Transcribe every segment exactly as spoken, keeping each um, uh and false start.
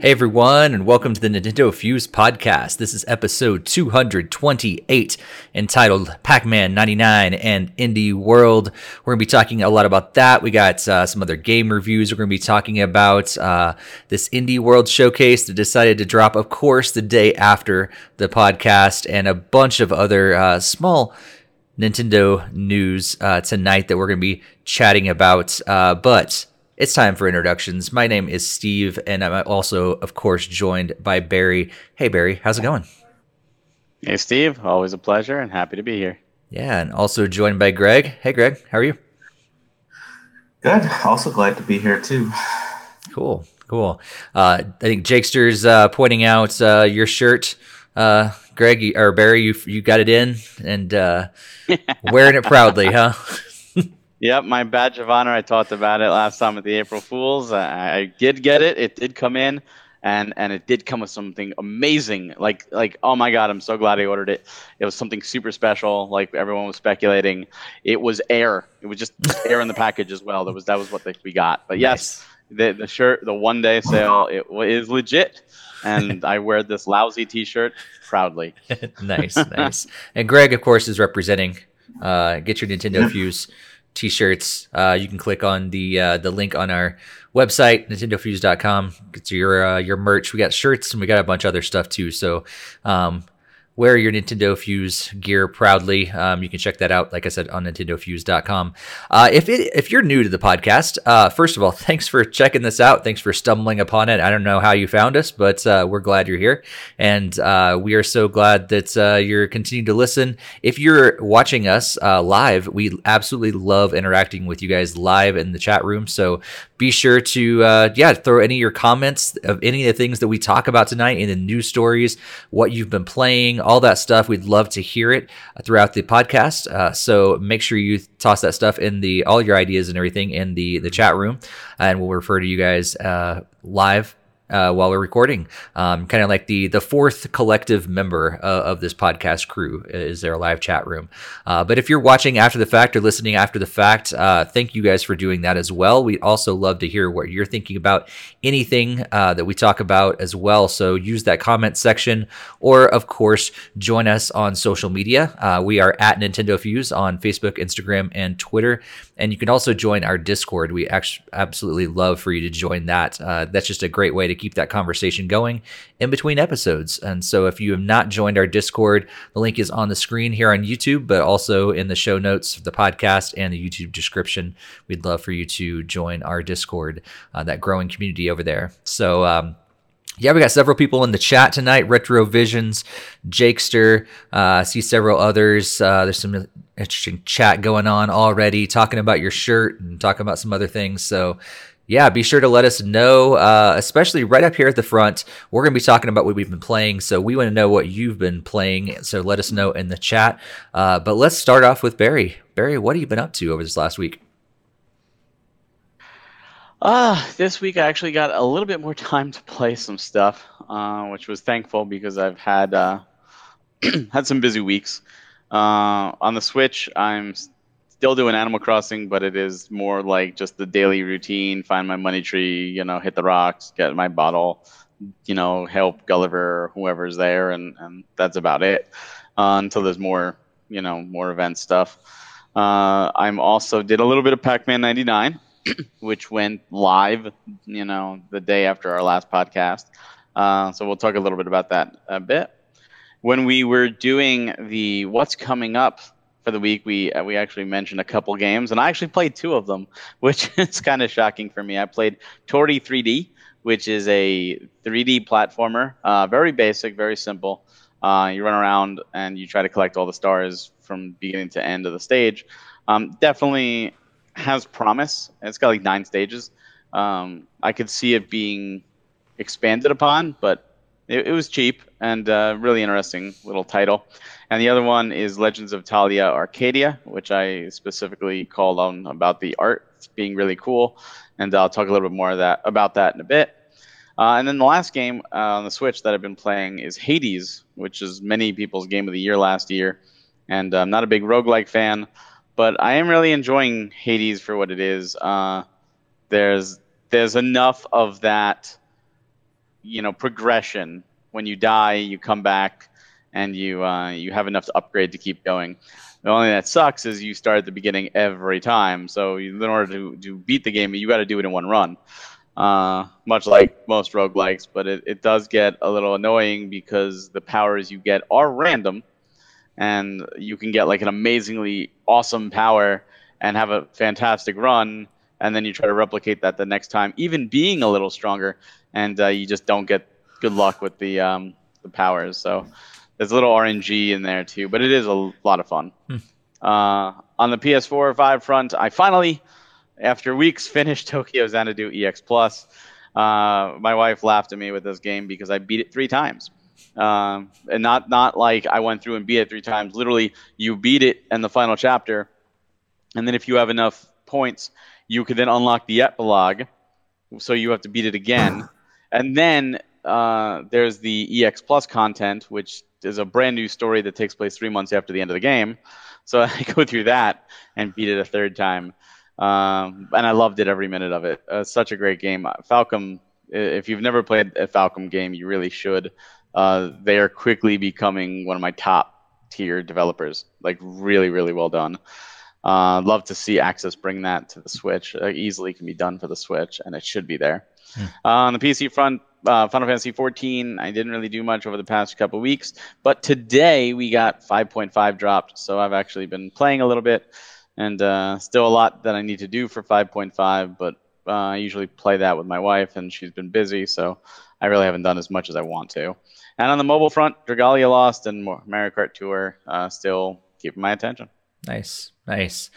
Hey everyone, and welcome to the Nintendo Fuse podcast. This is episode two hundred twenty-eight, entitled Pac-Man ninety-nine and Indie World. We're going to be talking a lot about that. We got uh, some other game reviews. We're going to be talking about uh, this Indie World showcase that decided to drop, of course, the day after the podcast, and a bunch of other uh, small Nintendo news uh, tonight that we're going to be chatting about, uh, but... it's time for introductions. My name is Steve, and I'm also, of course, joined by Barry. Hey, Barry, how's it going? Hey, Steve. Always a pleasure and happy to be here. Yeah, and also joined by Greg. Hey, Greg, how are you? Good. Also glad to be here, too. Cool, cool. Uh, I think Jakester's uh, pointing out uh, your shirt. Uh, Greg, or Barry, you you got it in and uh, wearing it proudly, huh? Yep, my badge of honor. I talked about it last time at the April Fools. I, I did get it. It did come in, and, and it did come with something amazing. Like, like oh, my God, I'm so glad I ordered it. It was something super special, like everyone was speculating. It was air. It was just air in the package as well. That was that was what they, we got. But, yes, nice. the, the shirt, the one-day sale, it is legit. And I wear this lousy T-shirt proudly. Nice, nice. And Greg, of course, is representing uh, Get Your Nintendo Fuse T-shirts. Uh, you can click on the uh, the link on our website, nintendo fuse dot com. Get to your uh, your merch. We got shirts and we got a bunch of other stuff too. So um, wear your Nintendo Fuse gear proudly. Um, you can check that out, like I said, on nintendo fuse dot com. Uh, if it, if you're new to the podcast, uh, first of all, thanks for checking this out. Thanks for stumbling upon it. I don't know how you found us, but uh, we're glad you're here, and uh, we are so glad that uh, you're continuing to listen. If you're watching us uh, live, we absolutely love interacting with you guys live in the chat room. So be sure to uh, yeah throw any of your comments of any of the things that we talk about tonight in the news stories, what you've been playing, all that stuff. We'd love to hear it throughout the podcast. Uh, so make sure you toss that stuff in the all your ideas and everything in the the chat room, and we'll refer to you guys uh, live uh, while we're recording. Um, kind of like the the fourth collective member uh, of this podcast crew is their live chat room. Uh, but if you're watching after the fact or listening after the fact, uh, thank you guys for doing that as well. We also love to hear what you're thinking about anything uh, that we talk about as well. So use that comment section, or of course, join us on social media. Uh, we are at Nintendo Fuse on Facebook, Instagram, and Twitter. And you can also join our Discord. We actually absolutely love for you to join that. Uh, that's just a great way to keep that conversation going in between episodes. And so if you have not joined our Discord, the link is on the screen here on YouTube, but also in the show notes of the podcast and the YouTube description. We'd love for you to join our Discord, uh, that growing community over there. So, um, yeah, we got several people in the chat tonight. Retrovisions, Jakester, uh, see several others. Uh, there's some interesting chat going on already, talking about your shirt and talking about some other things. So yeah, be sure to let us know, uh, especially right up here at the front. We're going to be talking about what we've been playing, so we want to know what you've been playing. So let us know in the chat. Uh, but let's start off with Barry. Barry, what have you been up to over this last week? Uh, this week I actually got a little bit more time to play some stuff, uh, which was thankful because I've had uh, had some busy weeks. Uh, on the Switch, I'm... still doing Animal Crossing, but it is more like just the daily routine. Find my money tree, you know, hit the rocks, get my bottle, you know, help Gulliver, whoever's there, and, and that's about it uh, until there's more, you know, more event stuff. Uh, I'm also did a little bit of Pac-Man ninety-nine, which went live, you know, the day after our last podcast. Uh, so we'll talk a little bit about that a bit. When we were doing the what's coming up for the week, we uh, we actually mentioned a couple games, and I actually played two of them, which is kind of shocking for me. I played Torty three D, which is a three D platformer, uh, very basic, very simple. Uh, you run around and you try to collect all the stars from beginning to end of the stage. Um, definitely has promise. It's got like nine stages. Um, I could see it being expanded upon, but it, it was cheap and uh, really interesting little title. And the other one is Legends of Talia Arcadia, which I specifically called on about the art being really cool. And I'll talk a little bit more of that, about that in a bit. Uh, and then the last game uh, on the Switch that I've been playing is Hades, which is many people's game of the year last year. And I'm not a big roguelike fan, but I am really enjoying Hades for what it is. Uh, there's there's enough of that you know, progression. When you die, you come back, and you uh, you have enough to upgrade to keep going. The only thing that sucks is you start at the beginning every time. So in order to, to beat the game, you got to do it in one run, uh, much like most roguelikes. But it, it does get a little annoying because the powers you get are random, and you can get like an amazingly awesome power and have a fantastic run, and then you try to replicate that the next time, even being a little stronger, and uh, you just don't get good luck with the um, the powers. So there's a little R N G in there too, but it is a lot of fun. Hmm. Uh, on the P S four or five front, I finally, after weeks, finished Tokyo Xanadu E X plus. Uh, my wife laughed at me with this game because I beat it three times. Um, and not, not like I went through and beat it three times. Literally, you beat it in the final chapter, and then if you have enough points, you could then unlock the epilogue, so you have to beat it again. And then uh, there's the E X plus content, which is a brand new story that takes place three months after the end of the game. So I go through that and beat it a third time. Um, and I loved it every minute of it. Uh, such a great game. Falcom, if you've never played a Falcom game, you really should. Uh, they are quickly becoming one of my top-tier developers. Like, really, really well done. Uh, love to see Access bring that to the Switch. Uh, easily can be done for the Switch, and it should be there. Hmm. Uh, on the P C front, uh, Final Fantasy fourteen, I didn't really do much over the past couple weeks, but today we got five point five dropped, so I've actually been playing a little bit, and uh, still a lot that I need to do for five point five, but uh, I usually play that with my wife, and she's been busy, so I really haven't done as much as I want to. And on the mobile front, Dragalia Lost and Mario Kart Tour uh, still keeping my attention. Nice, nice.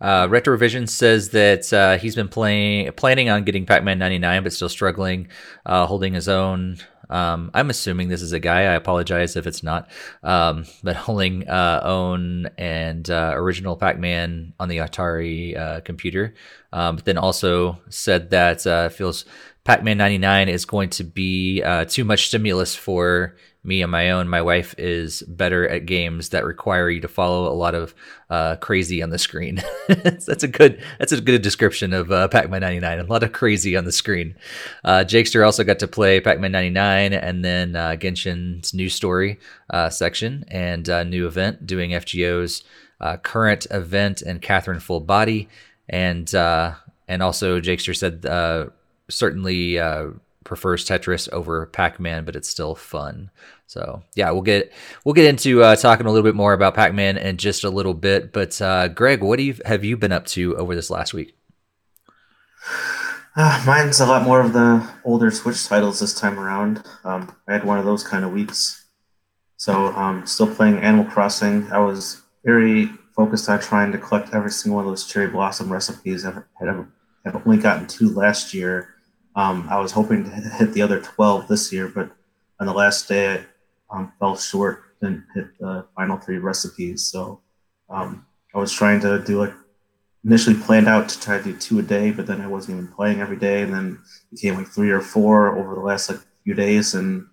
Uh, Retrovision says that uh, he's been playing, planning on getting Pac-Man ninety-nine, but still struggling, uh, holding his own. Um, I'm assuming this is a guy. I apologize if it's not, um, but holding uh, own and uh, original Pac-Man on the Atari uh, computer. Um, but then also said that uh, feels Pac-Man ninety-nine is going to be uh, too much stimulus for me on my own. My wife is better at games that require you to follow a lot of uh, crazy on the screen. That's a good. That's a good description of uh, Pac-Man ninety-nine. A lot of crazy on the screen. Uh, Jakester also got to play Pac-Man ninety-nine and then uh, Genshin's new story uh, section and uh, new event, doing F G O's uh, current event and Catherine Full Body, and uh, and also Jakester said uh, certainly. Uh, prefers Tetris over Pac-Man, but it's still fun. So yeah, we'll get we'll get into uh, talking a little bit more about Pac-Man in just a little bit. But uh, Greg, what do you have you been up to over this last week? Uh, mine's a lot more of the older Switch titles this time around. Um, I had one of those kind of weeks. So um, still playing Animal Crossing. I was very focused on trying to collect every single one of those cherry blossom recipes. I had ever, I've only gotten two last year. Um, I was hoping to hit the other twelve this year, but on the last day, I um, fell short and hit the final three recipes. So um, I was trying to do like initially planned out to try to do two a day, but then I wasn't even playing every day. And then it became like three or four over the last like few days, and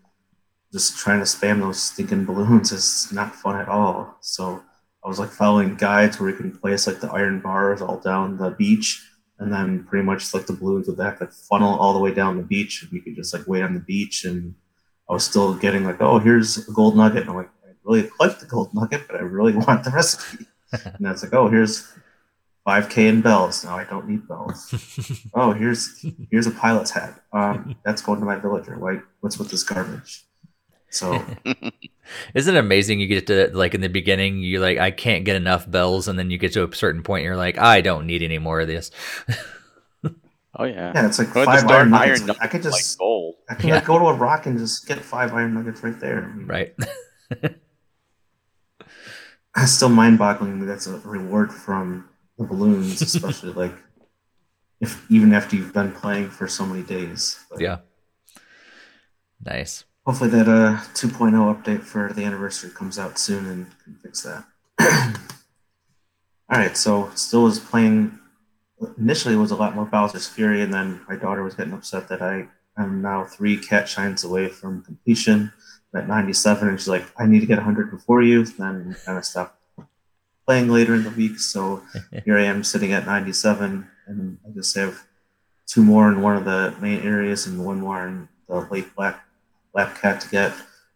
just trying to spam those stinking balloons is not fun at all. So I was like following guides where you can place like the iron bars all down the beach. And then pretty much like the balloons would have to funnel all the way down the beach, and we could just like wait on the beach. And I was still getting like, oh, here's a gold nugget. And I'm like, I really like the gold nugget, but I really want the recipe. And that's like, oh, here's five K in bells. Now I don't need bells. Oh, here's here's a pilot's hat. Um, that's going to my villager. Like, what's with this garbage? So isn't it amazing you get to like in the beginning you're like I can't get enough bells, and then you get to a certain point and you're like I don't need any more of this. Oh yeah. Yeah, it's like go five iron nuggets. Iron nuggets. I could just like gold. I can yeah. like, go to a rock and just get five iron nuggets right there. Right. It's still mind boggling that's a reward from the balloons, especially like if even after you've been playing for so many days. But yeah. Nice. Hopefully that uh, two point oh update for the anniversary comes out soon and can fix that. All right, so still was playing. Initially, it was a lot more Bowser's Fury, and then my daughter was getting upset that I am now three cat shines away from completion at ninety-seven, and she's like, I need to get one hundred before you. Then I kind of stopped playing later in the week, so here I am sitting at ninety-seven, and I just have two more in one of the main areas and one more in the late black black cat to get.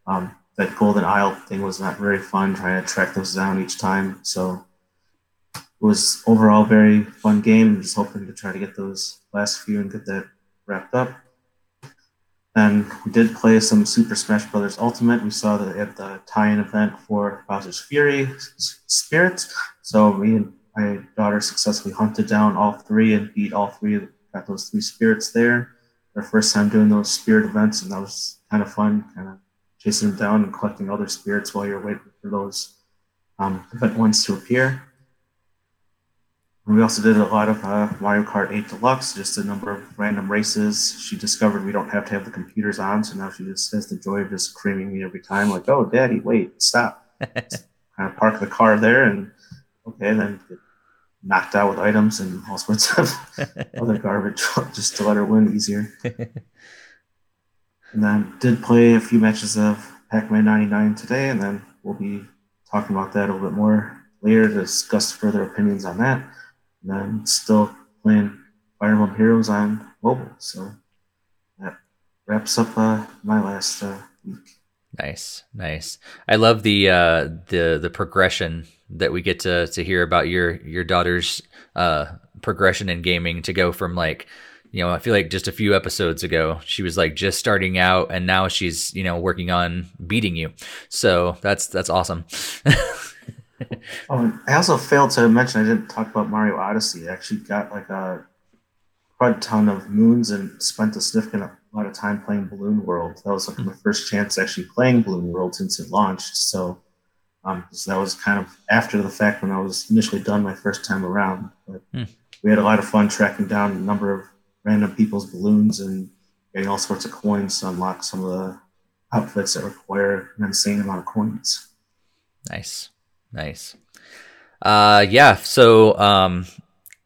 Um, that golden aisle thing was not very fun trying to track those down each time. So it was overall very fun game. I'm just hoping to try to get those last few and get that wrapped up. And we did play some Super Smash Bros. Ultimate. We saw that at the tie-in event for Bowser's Fury Spirits. So me and my daughter successfully hunted down all three and beat all three. Got those three spirits there. Our first time doing those spirit events, and that was kind of fun, kind of chasing them down and collecting other spirits while you're waiting for those um, event ones to appear. And we also did a lot of uh, Mario Kart eight Deluxe, just a number of random races. She discovered we don't have to have the computers on, so now she just has the joy of just screaming me every time, like, oh, Daddy, wait, stop. Kind of park the car there, and okay, then get knocked out with items and all sorts of other garbage just to let her win easier. And then did play a few matches of Pac-Man ninety-nine today, and then we'll be talking about that a little bit more later to discuss further opinions on that. And I'm still playing Fire Emblem Heroes on mobile. So that wraps up uh, my last uh, week. Nice, nice. I love the uh, the the progression that we get to to hear about your your daughter's uh, progression in gaming, to go from like, you know, I feel like just a few episodes ago, she was like just starting out, and now she's, you know, working on beating you. So that's that's awesome. Oh, I also failed to mention I didn't talk about Mario Odyssey. I actually got like a crud ton of moons and spent a significant amount of time playing Balloon World. That was like mm-hmm. my first chance actually playing Balloon World since it launched. So, um, so that was kind of after the fact when I was initially done my first time around. But mm. we had a lot of fun tracking down a number of random people's balloons and getting all sorts of coins to unlock some of the outfits that require an insane amount of coins. Nice. Nice. Uh, yeah. So, um,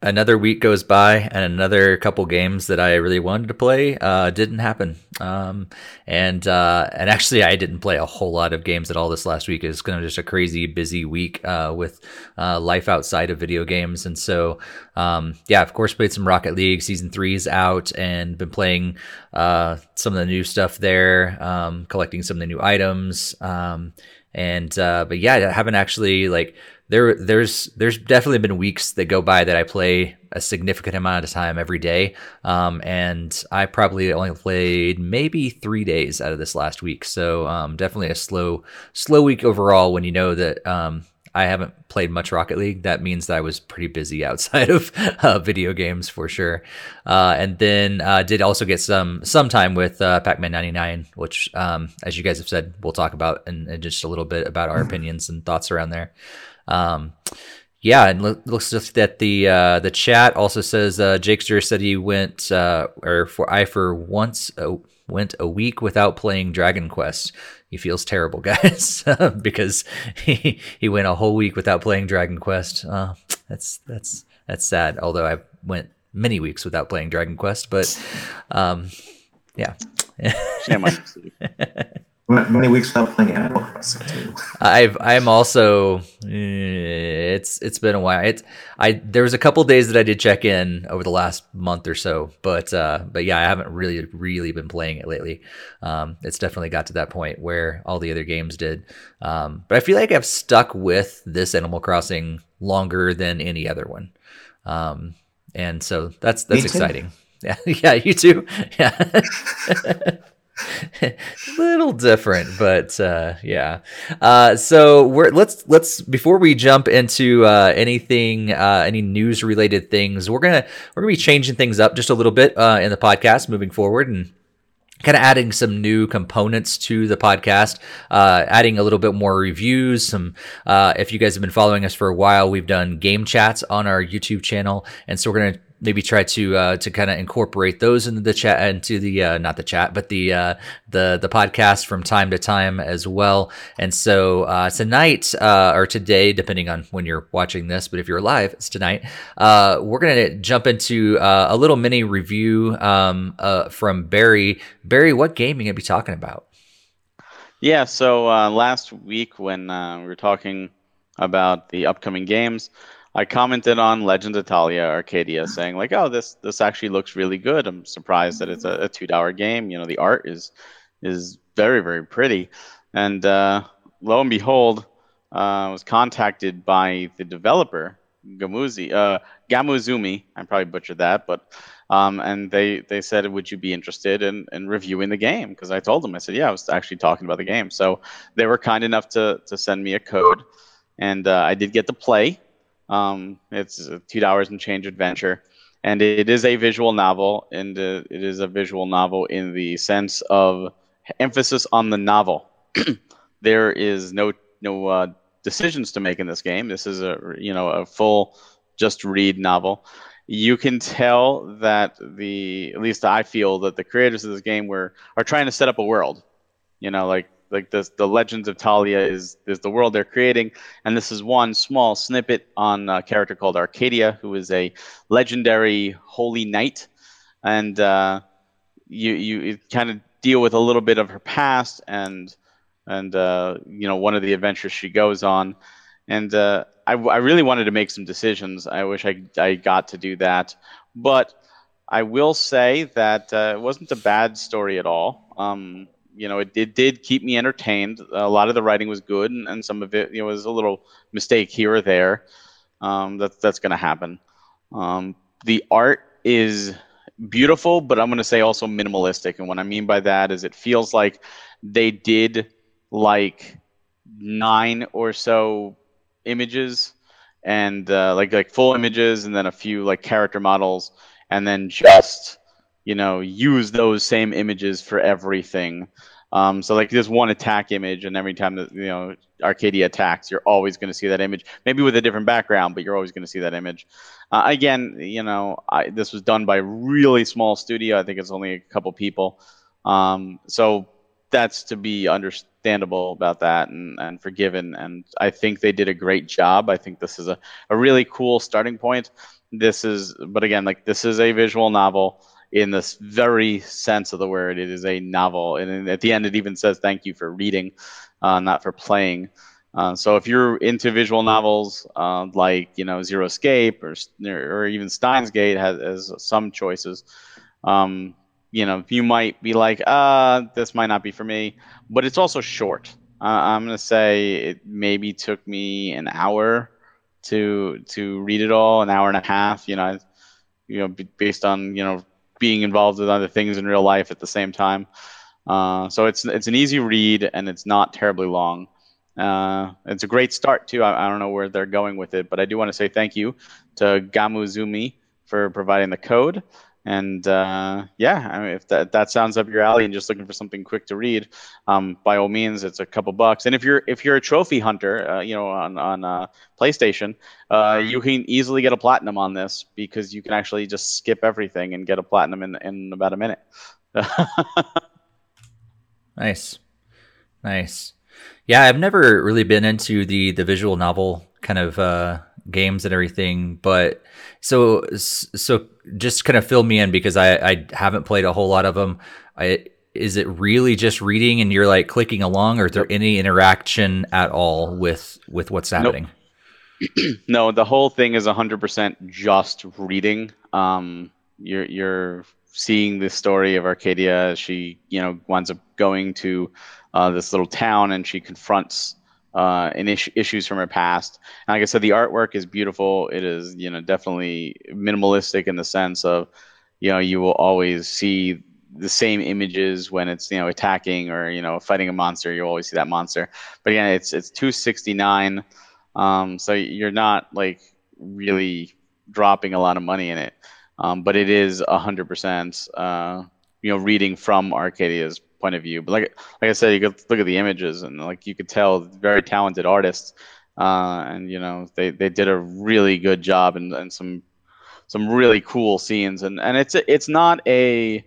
another week goes by and another couple games that I really wanted to play, uh, didn't happen. Um, and, uh, and actually I didn't play a whole lot of games at all this last week. It's kind of just a crazy busy week, uh, with, uh, life outside of video games. And so, um, yeah, of course played some Rocket League. Season three is out, and been playing, uh, some of the new stuff there, um, collecting some of the new items, um, And, uh, but yeah, I haven't actually, like, there, there's, there's definitely been weeks that go by that I play a significant amount of time every day. Um, and I probably only played maybe three days out of this last week. So, um, definitely a slow, slow week overall. When you know that, um, I haven't played much Rocket League, that means that I was pretty busy outside of uh, video games for sure. Uh, and then uh, did also get some some time with uh, Pac-Man ninety-nine, which, um, as you guys have said, we'll talk about in, in just a little bit about our opinions and thoughts around there. Um, yeah, and look, looks just that the uh, the chat also says uh, Jakester said he went uh, or for I for once uh, went a week without playing Dragon Quest. He feels terrible, guys, because he he went a whole week without playing Dragon Quest. Uh, that's that's that's sad. Although I went many weeks without playing Dragon Quest, but um, yeah. Shame on you. Many weeks without playing Animal Crossing too. I've I'm also it's it's been a while. It's I there was a couple days that I did check in over the last month or so, but uh, but yeah, I haven't really really been playing it lately. Um, it's definitely got to that point where all the other games did. Um, but I feel like I've stuck with this Animal Crossing longer than any other one. Um, and so that's that's exciting. Yeah, yeah, you too. Yeah. A little different, but uh, yeah. Uh, so we're let's let's before we jump into uh, anything, uh, any news related things, we're gonna we're gonna be changing things up just a little bit uh, in the podcast moving forward, and kind of adding some new components to the podcast, uh, adding a little bit more reviews. Some, uh, if you guys have been following us for a while, we've done game chats on our YouTube channel, and so we're gonna maybe try to uh, to kind of incorporate those into the chat, into the uh, not the chat, but the uh, the the podcast from time to time as well. And so uh, tonight uh, or today, depending on when you're watching this, but if you're live, it's tonight. Uh, we're gonna jump into uh, a little mini review um, uh, from Barry. Barry, what game are you gonna be talking about? Yeah, so uh, last week when uh, we were talking about the upcoming games. I commented on Legends of Talia Arcadia, saying like, "Oh, this this actually looks really good. I'm surprised that it's a, a two-dollar game. You know, the art is is very very pretty." And uh, lo and behold, uh, I was contacted by the developer Gamuzumi. Uh, Gamuzumi. I probably butchered that, but um, and they they said, "Would you be interested in, in reviewing the game?" Because I told them, I said, "Yeah, I was actually talking about the game." So they were kind enough to to send me a code, and uh, I did get to play. Um, it's a two dollars and change adventure, and it is a visual novel, and uh, it is a visual novel in the sense of emphasis on the novel. There is no no uh, decisions to make in this game. This is a you know a full just read novel. You can tell that the at least I feel that the creators of this game were are trying to set up a world. You know, like. Like this, the Legends of Talia is is the world they're creating, and this is one small snippet on a character called Arcadia, who is a legendary holy knight, and uh, you you kind of deal with a little bit of her past and and uh, you know one of the adventures she goes on, and uh, I I really wanted to make some decisions. I wish I I got to do that, but I will say that uh, it wasn't a bad story at all. Um, You know, it, it did keep me entertained. A lot of the writing was good, and, and some of it, you know, was a little mistake here or there. Um, that, that's going to happen. Um, the art is beautiful, but I'm going to say also minimalistic. And what I mean by that is it feels like they did like nine or so images, and uh, like like full images, and then a few like character models, and then just. You know, use those same images for everything. Um, so like there's one attack image, and every time that you know Arcadia attacks, you're always going to see that image. Maybe with a different background, but you're always going to see that image. Uh, again, you know, I, this was done by a really small studio. I think it's only a couple people. Um, so that's to be understandable about that and, and forgiven. And I think they did a great job. I think this is a, a really cool starting point. This is, but again, like this is a visual novel. In this very sense of the word, it is a novel. And at the end, it even says, thank you for reading, uh, not for playing. Uh, so if you're into visual novels uh, like, you know, Zero Escape or or even Steins;Gate has, has some choices, um, you know, you might be like, uh, this might not be for me. But it's also short. Uh, I'm going to say it maybe took me an hour to to read it all, an hour and a half, you know, you know, based on, you know, being involved with other things in real life at the same time. Uh, so it's it's an easy read, and it's not terribly long. Uh, it's a great start, too. I, I don't know where they're going with it, but I do want to say thank you to Gamuzumi for providing the code. And, uh, yeah, I mean, if that, that sounds up your alley and just looking for something quick to read, um, by all means, it's a couple bucks. And if you're if you're a trophy hunter, uh, you know, on, on uh, PlayStation, uh, you can easily get a platinum on this because you can actually just skip everything and get a platinum in, in about a minute. Nice. Nice. Yeah, I've never really been into the, the visual novel kind of uh, games and everything, but so so just kind of fill me in because I, I haven't played a whole lot of them. I, is it really just reading and you're like clicking along, or is there any interaction at all with, with what's happening? Nope. No, the whole thing is one hundred percent just reading. Um, you're you're seeing the story of Arcadia. She you know winds up going to uh, this little town, and she confronts. Uh, and is- issues from her past. And like I said, the artwork is beautiful. It is, you know, definitely minimalistic in the sense of, you know, you will always see the same images when it's, you know, attacking or, you know, fighting a monster. You'll always see that monster. But again, it's it's two sixty-nine, um, so you're not like really dropping a lot of money in it. Um, but it is one hundred percent, uh, you know, reading from Arcadia's point of view. But like like I said, you could look at the images, and like you could tell, very talented artists, uh, and you know they, they did a really good job, and, and some some really cool scenes, and and it's it's not a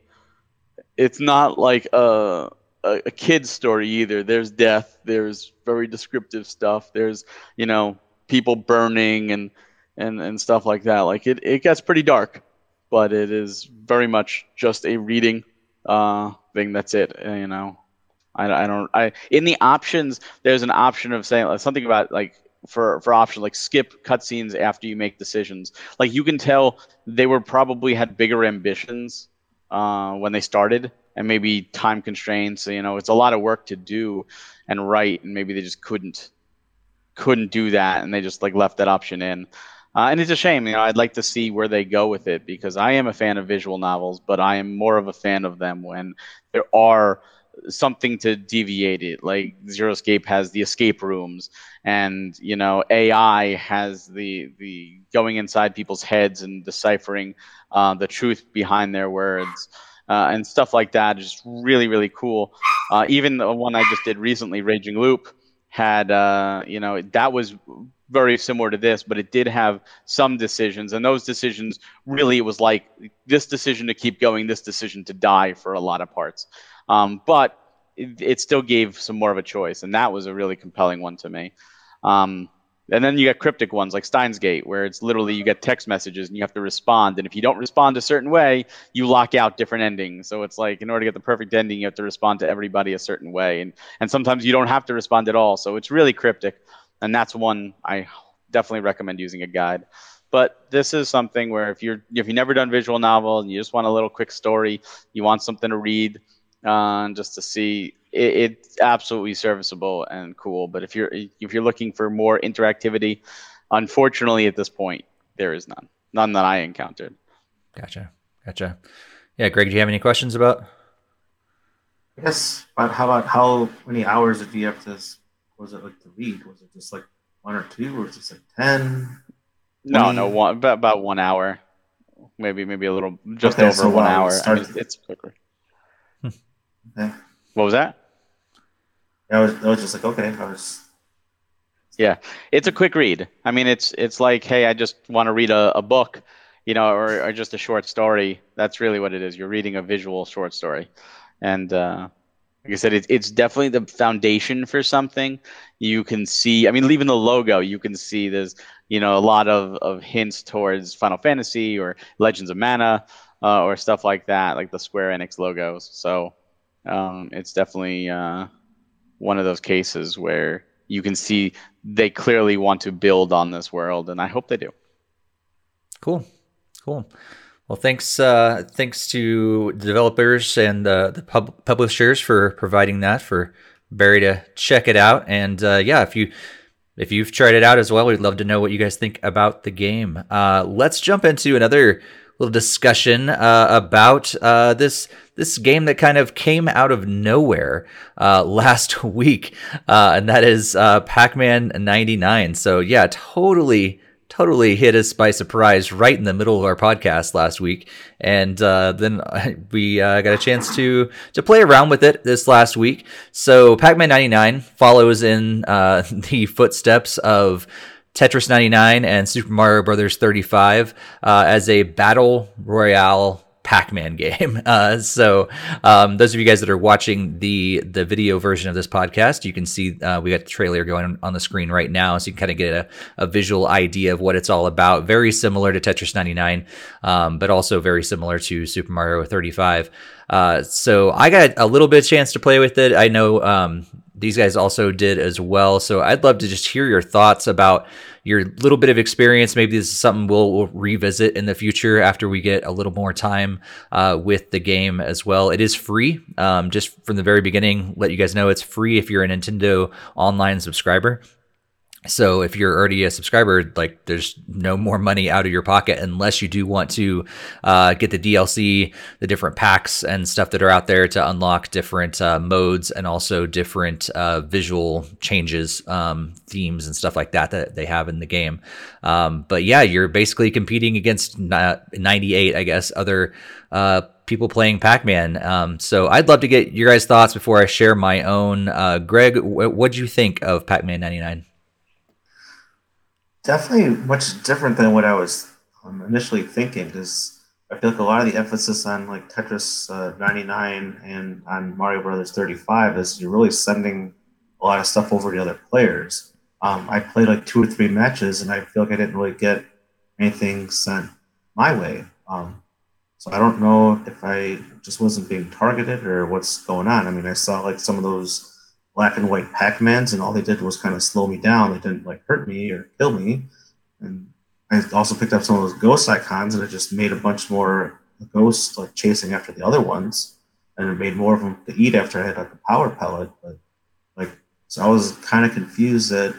it's not like a a kid's story either. There's death, there's very descriptive stuff, there's you know people burning and and and stuff like that. Like it it gets pretty dark, but it is very much just a reading. Uh, thing that's it. You know, I, I don't. I in the options, there's an option of saying something about like for for options like skip cutscenes after you make decisions. Like, you can tell they were probably had bigger ambitions uh, when they started, and maybe time constraints. So, you know, it's a lot of work to do and write, and maybe they just couldn't couldn't do that, and they just like left that option in. Uh, and it's a shame. You know, I'd like to see where they go with it, because I am a fan of visual novels, but I am more of a fan of them when there are something to deviate it. Like, Zero Escape has the escape rooms, and, you know, A I has the the going inside people's heads and deciphering uh, the truth behind their words. Uh, and stuff like that is just really, really cool. Uh, even the one I just did recently, Raging Loop, had, uh, you know, that was very similar to this, but it did have some decisions. And those decisions really was like this decision to keep going, this decision to die for a lot of parts. Um, but it, it still gave some more of a choice. And that was a really compelling one to me. Um, and then you got cryptic ones like Steins;Gate, where it's literally you get text messages and you have to respond. And if you don't respond a certain way, you lock out different endings. So it's like, in order to get the perfect ending, you have to respond to everybody a certain way. And, and sometimes you don't have to respond at all. So it's really cryptic. And that's one I definitely recommend using a guide. But this is something where if you're if you've never done visual novel and you just want a little quick story, you want something to read, uh, just to see, it, it's absolutely serviceable and cool. But if you're if you're looking for more interactivity, unfortunately at this point there is none, none that I encountered. Gotcha, gotcha. Yeah, Greg, do you have any questions about? Yes, but how about how many hours did you have to? Was it like the read? Was it just like one or two, or was it just like ten? No, no, one about one hour, maybe maybe a little, just okay, over so one hour. I mean, it's quicker. Okay. What was that? I was, I was just like, okay, I was. Yeah, it's a quick read. I mean, it's it's like, hey, I just want to read a, a book, you know, or, or just a short story. That's really what it is. You're reading a visual short story, and. Uh, Like I said, it, it's definitely the foundation for something. You can see, I mean, even the logo, you can see there's, you know, a lot of, of hints towards Final Fantasy or Legends of Mana uh, or stuff like that, like the Square Enix logos. So um, it's definitely uh, one of those cases where you can see they clearly want to build on this world, and I hope they do. Cool, cool. Well, thanks uh, thanks to the developers and uh, the pub- publishers for providing that, for Barry to check it out. And uh, yeah, if, you, if you've tried it out as well, we'd love to know what you guys think about the game. Uh, let's jump into another little discussion uh, about uh, this this game that kind of came out of nowhere uh, last week, uh, and that is uh, Pac-Man ninety-nine. So yeah, totally... Totally hit us by surprise right in the middle of our podcast last week. And uh, then we uh, got a chance to to play around with it this last week. So Pac-Man ninety-nine follows in uh, the footsteps of Tetris ninety-nine and Super Mario Bros. thirty-five uh, as a battle royale Pac-Man game. Uh, so um, those of you guys that are watching the the video version of this podcast, you can see uh, we got the trailer going on, on the screen right now, so you can kind of get a, a visual idea of what it's all about. Very similar to Tetris ninety-nine, um, but also very similar to Super Mario thirty-five. Uh, so I got a little bit of chance to play with it. I know um, these guys also did as well. So I'd love to just hear your thoughts about your little bit of experience. Maybe this is something we'll, we'll revisit in the future after we get a little more time uh, with the game as well. It is free. Um, just from the very beginning, let you guys know it's free if you're a Nintendo Online subscriber. So if you're already a subscriber, like there's no more money out of your pocket unless you do want to uh, get the D L C, the different packs and stuff that are out there to unlock different uh, modes and also different uh, visual changes, um, themes and stuff like that that they have in the game. Um, but yeah, you're basically competing against ninety-eight, I guess, other uh, people playing Pac-Man. Um, so I'd love to get your guys' thoughts before I share my own. Uh, Greg, w- what do you think of Pac-Man ninety-nine? Definitely much different than what I was um, initially thinking, because I feel like a lot of the emphasis on like Tetris uh, ninety-nine and on Mario Brothers thirty-five is you're really sending a lot of stuff over to other players. Um, I played like two or three matches, and I feel like I didn't really get anything sent my way. Um, so I don't know if I just wasn't being targeted or what's going on. I mean, I saw like some of those black and white Pac-Mans, and all they did was kind of slow me down. They didn't like hurt me or kill me. And I also picked up some of those ghost icons, and it just made a bunch more ghosts like chasing after the other ones, and it made more of them to eat after I had like a power pellet. But like, so I was kind of confused at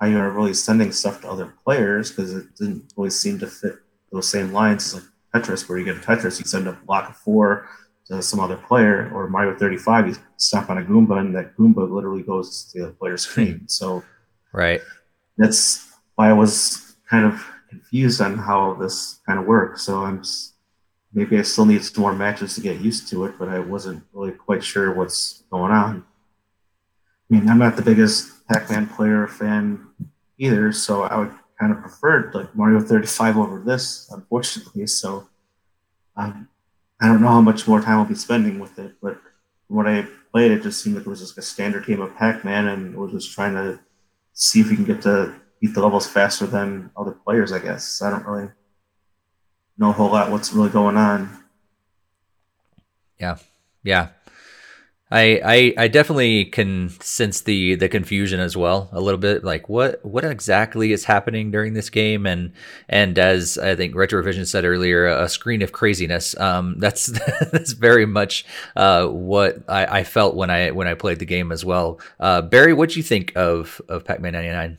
how you were really sending stuff to other players, because it didn't really seem to fit those same lines as like Tetris, where you get a Tetris, you send a block of four to some other player, or Mario thirty-five, you stop on a Goomba, and that Goomba literally goes to the other player's screen. So right, that's why I was kind of confused on how this kind of works. So I'm just, maybe I still need some more matches to get used to it, but I wasn't really quite sure what's going on. I mean, I'm not the biggest Pac-Man player or fan either, so I would kind of prefer like Mario thirty-five over this, unfortunately. So um, I don't know how much more time I'll be spending with it, but when I played, it just seemed like it was just a standard game of Pac-Man, and we're just trying to see if we can get to beat the levels faster than other players, I guess. I don't really know a whole lot what's really going on. Yeah, yeah. I, I I definitely can sense the the confusion as well a little bit, like what what exactly is happening during this game, and and as I think Retrovision said earlier, a screen of craziness. Um, that's that's very much uh, what I, I felt when I when I played the game as well. Uh, Barry, what do you think of of Pac-Man ninety-nine?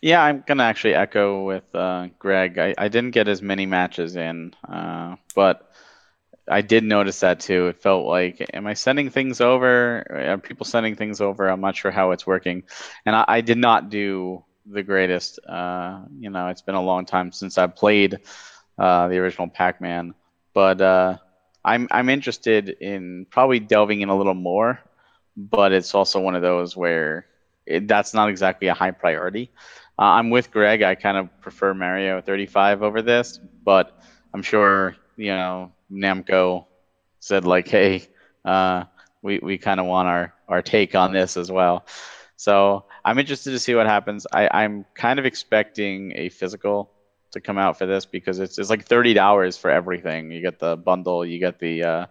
Yeah, I'm gonna actually echo with uh, Greg. I, I didn't get as many matches in, uh, but I did notice that too. It felt like, am I sending things over? Are people sending things over? I'm not sure how it's working. And I, I did not do the greatest. Uh, you know, it's been a long time since I played uh, the original Pac-Man. But uh, I'm I'm interested in probably delving in a little more. But it's also one of those where it, that's not exactly a high priority. Uh, I'm with Greg. I kind of prefer Mario thirty-five over this. But I'm sure, you know, Namco said like, hey, uh, we, we kind of want our, our take on this as well. So I'm interested to see what happens. I, I'm kind of expecting a physical to come out for this, because it's it's like thirty dollars for everything. You get the bundle, you get the uh,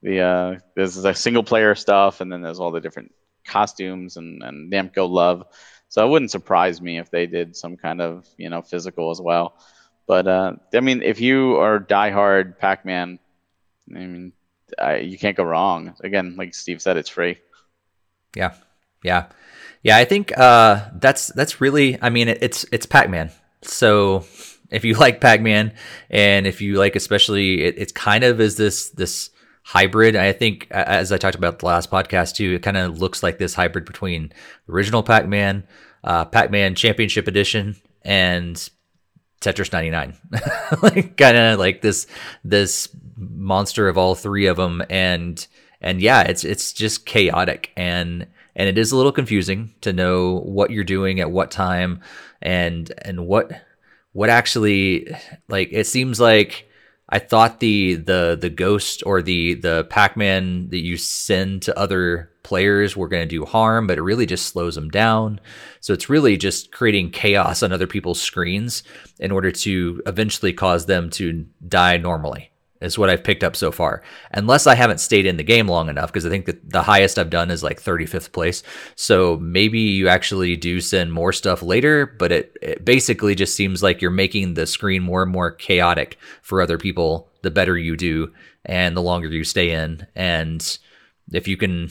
the uh, there's the single player stuff, and then there's all the different costumes and, and Namco love. So it wouldn't surprise me if they did some kind of, you know, physical as well. But, uh, I mean, if you are diehard Pac-Man, I mean, I, you can't go wrong. Again, like Steve said, it's free. Yeah, yeah. Yeah, I think uh, that's that's really, I mean, it, it's it's Pac-Man. So if you like Pac-Man, and if you like especially, it, it's kind of is this this hybrid. I think, as I talked about the last podcast too, it kind of looks like this hybrid between original Pac-Man, uh, Pac-Man Championship Edition, and Tetris ninety-nine, like kind of like this this monster of all three of them, and and yeah, it's it's just chaotic, and and it is a little confusing to know what you're doing at what time, and and what what actually, like, it seems like I thought the the the ghost or the the Pac-Man that you send to other players were going to do harm, but it really just slows them down. So it's really just creating chaos on other people's screens in order to eventually cause them to die normally, is what I've picked up so far. Unless I haven't stayed in the game long enough, because I think that the highest I've done is like thirty-fifth place. So maybe you actually do send more stuff later, but it, it basically just seems like you're making the screen more and more chaotic for other people the better you do and the longer you stay in. And if you can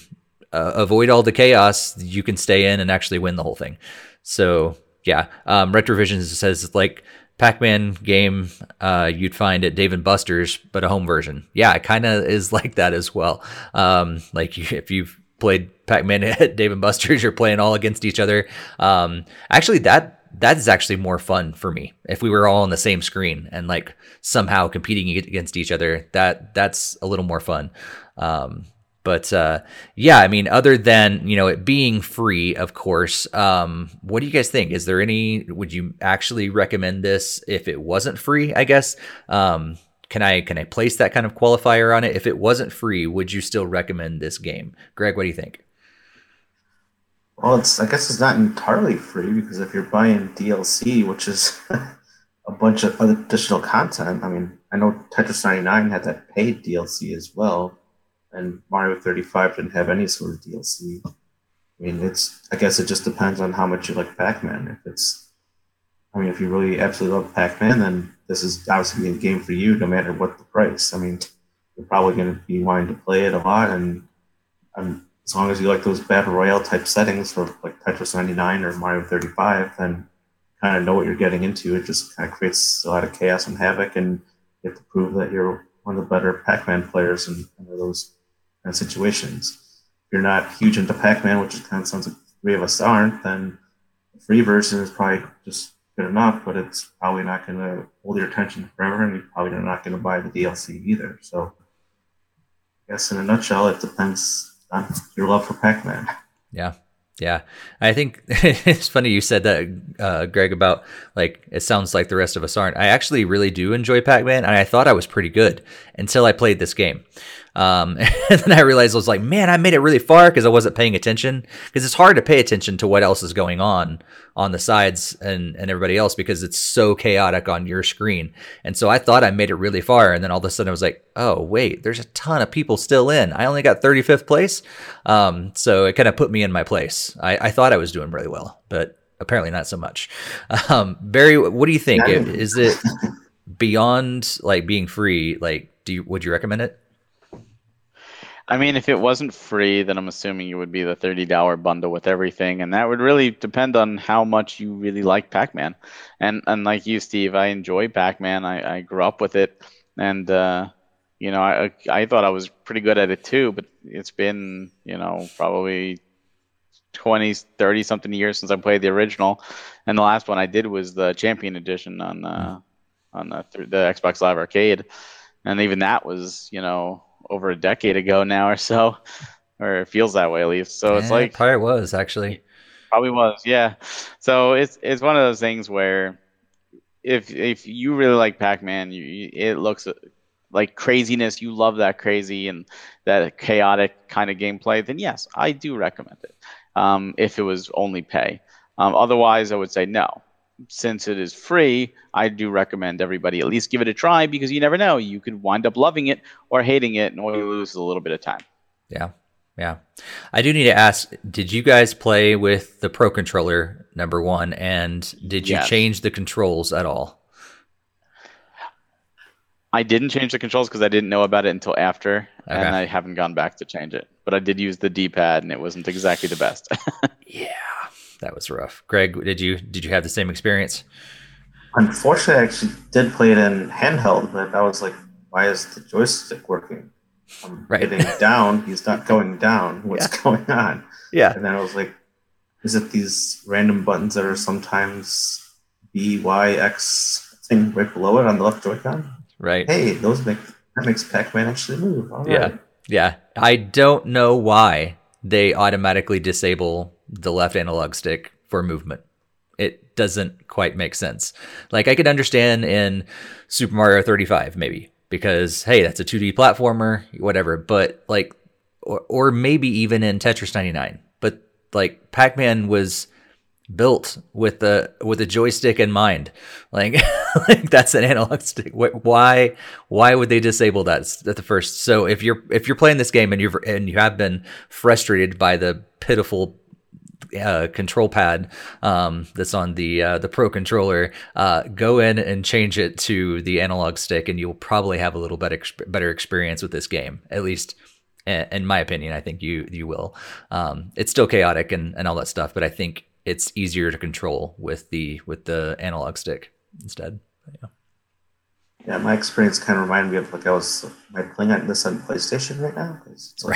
uh, avoid all the chaos, you can stay in and actually win the whole thing. So yeah, um, Retrovision says like, Pac-Man game uh, you'd find at Dave and Buster's, but a home version. Yeah, it kind of is like that as well. Um, like you, if you've played Pac-Man at Dave and Buster's, you're playing all against each other. Um, actually, that that is actually more fun for me. If we were all on the same screen and like somehow competing against each other, that that's a little more fun. Um, but uh, yeah, I mean, other than, you know, it being free, of course, um, what do you guys think? Is there any, would you actually recommend this if it wasn't free, I guess? Um, can I can I place that kind of qualifier on it? If it wasn't free, would you still recommend this game? Greg, what do you think? Well, it's, I guess it's not entirely free, because if you're buying D L C, which is a bunch of other additional content, I mean, I know Tetris ninety-nine had that paid D L C as well. and Mario thirty-five didn't have any sort of D L C. I mean, it's, I guess it just depends on how much you like Pac-Man. If it's, I mean, if you really absolutely love Pac-Man, then this is obviously a game for you, no matter what the price. I mean, you're probably going to be wanting to play it a lot, and um, as long as you like those battle royale type settings for like Tetris ninety-nine or Mario thirty-five, then kind of know what you're getting into. It just kind of creates a lot of chaos and havoc, and you have to prove that you're one of the better Pac-Man players in, in those kind of situations. If you're not huge into Pac-Man, which kind of sounds like three of us aren't, then the free version is probably just good enough, but it's probably not going to hold your attention forever, and you're probably not going to buy the D L C either. So I guess in a nutshell, it depends on your love for Pac-Man. Yeah. Yeah, I think it's funny you said that, uh, Greg, about like, it sounds like the rest of us aren't. I actually really do enjoy Pac-Man, and I thought I was pretty good until I played this game. Um, and then I realized I was like, man, I made it really far because I wasn't paying attention, because it's hard to pay attention to what else is going on on the sides and, and everybody else, because it's so chaotic on your screen. And so I thought I made it really far. And then all of a sudden I was like, oh, wait, there's a ton of people still in. I only got thirty-fifth place. Um, so it kind of put me in my place. I, I thought I was doing really well, but apparently not so much. Um, Barry, what do you think? Is it beyond like being free? Like, do you, would you recommend it? I mean, if it wasn't free, then I'm assuming it would be the thirty dollars bundle with everything, and that would really depend on how much you really like Pac-Man. And and like you, Steve, I enjoy Pac-Man. I, I grew up with it, and uh, you know, I I thought I was pretty good at it too. But it's been, you know, probably twenty, thirty something years since I played the original, and the last one I did was the Champion Edition on uh, on the, the Xbox Live Arcade, and even that was, you know, over a decade ago now or so, or it feels that way at least. So yeah, it's like, probably was actually probably was. Yeah. So it's, it's one of those things where if, if you really like Pac-Man, you, it looks like craziness. You love that crazy and that chaotic kind of gameplay. Then yes, I do recommend it. Um, if it was only pay, um, otherwise I would say no. Since it is free, I do recommend everybody at least give it a try, because you never know. You could wind up loving it or hating it, and all you lose is a little bit of time. Yeah. Yeah. I do need to ask, did you guys play with the Pro Controller, number one, and did you yes. change the controls at all? I didn't change the controls because I didn't know about it until after, okay. and I haven't gone back to change it. But I did use the D-pad, and it wasn't exactly the best. Yeah. That was rough. Greg, did you did you have the same experience? Unfortunately, I actually did play it in handheld, but I was like, why is the joystick working? I'm right. Getting down. He's not going down. What's yeah. going on? Yeah. And then I was like, is it these random buttons that are sometimes B, Y, X thing right below it on the left Joy-Con? Right. Hey, those make that makes Pac-Man actually move. All yeah. Right. Yeah. I don't know why they automatically disable the left analog stick for movement. It doesn't quite make sense. Like, I could understand in Super Mario thirty-five maybe, because hey, that's a two D platformer, whatever, but like, or, or maybe even in Tetris ninety-nine, but like, Pac-Man was built with the with a joystick in mind, like, like that's an analog stick. Why why would they disable that at the first? So if you're if you're playing this game and you've and you have been frustrated by the pitiful Uh, control pad um, that's on the uh, the Pro Controller, uh, go in and change it to the analog stick, and you'll probably have a little better exp- better experience with this game. At least, a- in my opinion, I think you you will. Um, it's still chaotic and, and all that stuff, but I think it's easier to control with the with the analog stick instead. Yeah, yeah my experience kind of reminded me of like I was am I playing on this on PlayStation right now? It's like,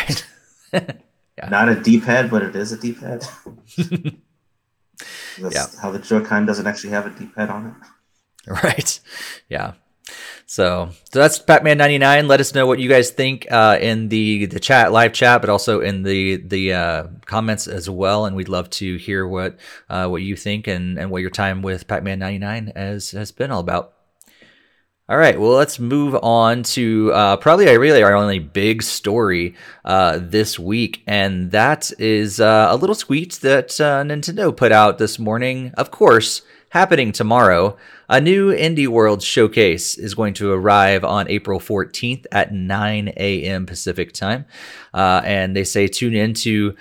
right. Yeah. Not a D-pad, but it is a D-pad. That's yeah. how the Joy-Con doesn't actually have a D-pad on it. Right. Yeah. So, so that's Pac-Man ninety-nine. Let us know what you guys think uh, in the, the chat, live chat, but also in the the uh, comments as well. And we'd love to hear what uh, what you think and, and what your time with Pac-Man ninety-nine has, has been all about. All right, well, let's move on to uh, probably really our only big story uh, this week, and that is uh, a little tweet that uh, Nintendo put out this morning. Of course, happening tomorrow, a new Indie World showcase is going to arrive on April fourteenth at nine a.m. Pacific time, uh, and they say tune in to...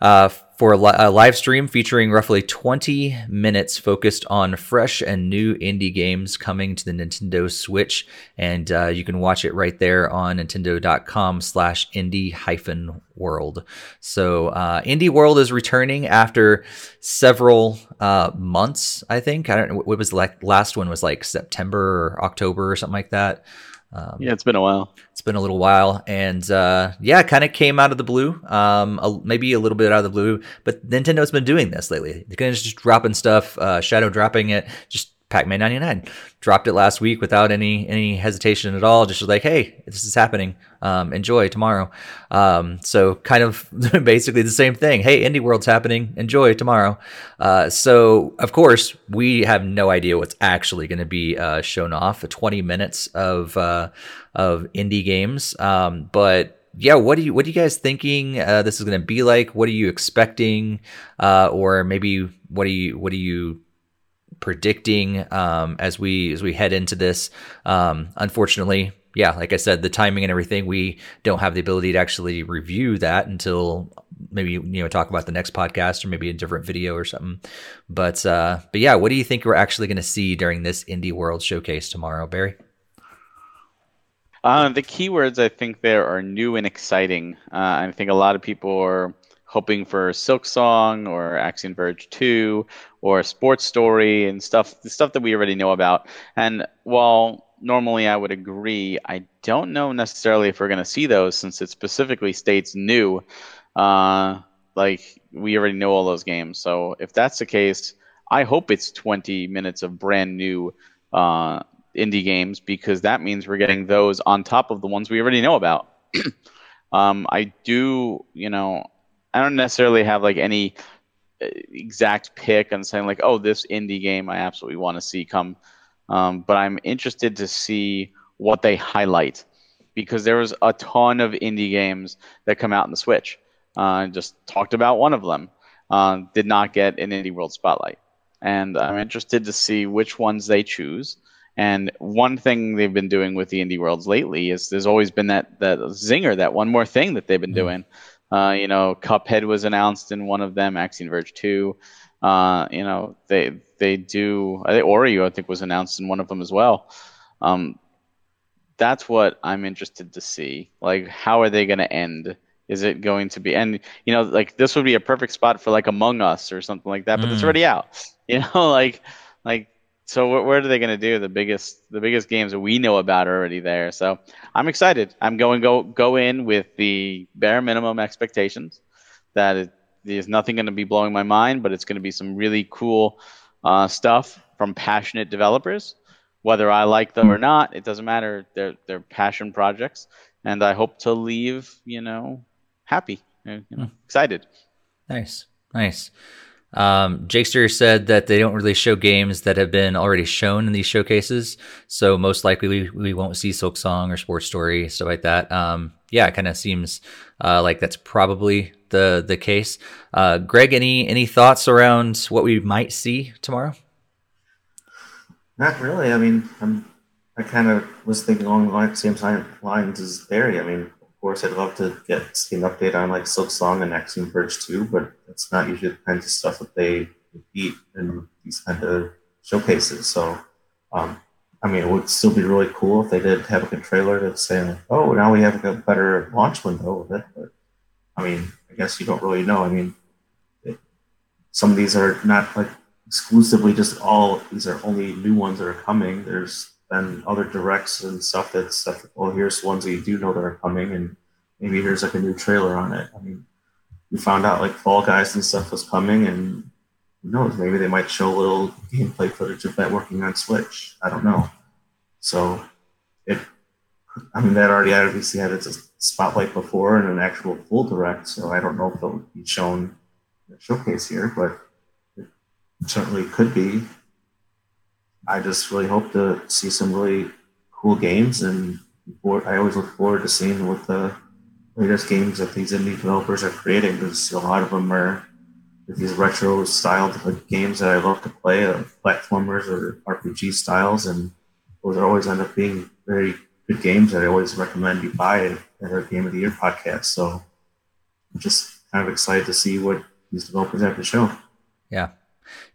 Uh, for a, li- a live stream featuring roughly twenty minutes focused on fresh and new indie games coming to the Nintendo Switch. And uh, you can watch it right there on nintendo.com slash indie hyphen world. So uh, Indie World is returning after several uh, months, I think. I don't know. What was like, last one was like September or October or something like that. Um, yeah, it's been a while. It's been a little while. And uh, yeah, kind of came out of the blue, um, a, maybe a little bit out of the blue. But Nintendo's been doing this lately. They're kind of just dropping stuff, uh, shadow dropping it. Just Pac-Man ninety-nine dropped it last week without any any hesitation at all. Just like, hey, this is happening. Um, enjoy tomorrow. Um, so kind of basically the same thing. Hey, Indie World's happening. Enjoy tomorrow. Uh, so of course we have no idea what's actually going to be uh, shown off. twenty minutes of uh, of indie games. Um, but yeah, what do you what are you guys thinking? Uh, this is going to be like. What are you expecting? Uh, or maybe what do you what do you predicting um as we as we head into this? Um unfortunately, yeah, like I said, the timing and everything, we don't have the ability to actually review that until maybe, you know, talk about the next podcast or maybe a different video or something. But uh but yeah, what do you think we're actually going to see during this Indie World showcase tomorrow, Barry? Um the keywords I think there are new and exciting. Uh I think a lot of people are hoping for Silk Song or Axiom Verge two or Sports Story and stuff, the stuff that we already know about. And while normally I would agree, I don't know necessarily if we're going to see those since it specifically states new. Uh, like, we already know all those games. So if that's the case, I hope it's twenty minutes of brand new uh, indie games, because that means we're getting those on top of the ones we already know about. um, I do, you know... I don't necessarily have like any exact pick on saying like, oh, this indie game I absolutely want to see come. Um, but I'm interested to see what they highlight, because there was a ton of indie games that come out in the Switch. I uh, just talked about one of them. Uh, did not get an Indie World spotlight. And I'm interested to see which ones they choose. And one thing they've been doing with the Indie Worlds lately is there's always been that, that zinger, that one more thing that they've been mm-hmm. doing. Uh, you know, Cuphead was announced in one of them, Axiom Verge two. Uh, you know, they they do. I think Oreo, I think, was announced in one of them as well. Um, that's what I'm interested to see. Like, how are they going to end? Is it going to be? And you know, like this would be a perfect spot for like Among Us or something like that. But mm. it's already out. You know, like like. So what, what are they going to do? The biggest the biggest games that we know about are already there. So I'm excited. I'm going to go, go in with the bare minimum expectations that it, there's nothing going to be blowing my mind, but it's going to be some really cool uh, stuff from passionate developers. Whether I like them or not, it doesn't matter. They're, they're passion projects. And I hope to leave, you know, happy, you know, excited. Nice, nice. Um, Jakester said that they don't really show games that have been already shown in these showcases, so most likely we, we won't see Silk Song or Sports Story, stuff like that. Um, yeah, it kind of seems uh, like that's probably the the case. Uh, Greg, any any thoughts around what we might see tomorrow? Not really. I mean, I'm, I kind of was thinking along the line, same lines as Barry. I mean, of course, I'd love to get see an update on like Silk Song and Axiom Verge two, but that's not usually the kinds of stuff that they repeat in these kind of showcases. So, um, I mean, it would still be really cool if they did have like, a trailer that's saying, "Oh, now we have a better launch window of it." But I mean, I guess you don't really know. I mean, it, some of these are not like exclusively just all; these are only new ones that are coming. There's and other directs and stuff that's stuff. Well, here's ones that you do know that are coming, and maybe here's like a new trailer on it. I mean, we found out like Fall Guys and stuff was coming, and who knows, maybe they might show a little gameplay footage of that working on Switch. I don't know. So it, I mean, that already obviously had its a spotlight before and an actual full direct, so I don't know if it'll be shown in the showcase here, but it certainly could be. I just really hope to see some really cool games, and I always look forward to seeing what the latest games that these indie developers are creating, because a lot of them are these retro-styled games that I love to play, like platformers or R P G styles, and those always end up being very good games that I always recommend you buy at our Game of the Year podcast. So I'm just kind of excited to see what these developers have to show. Yeah.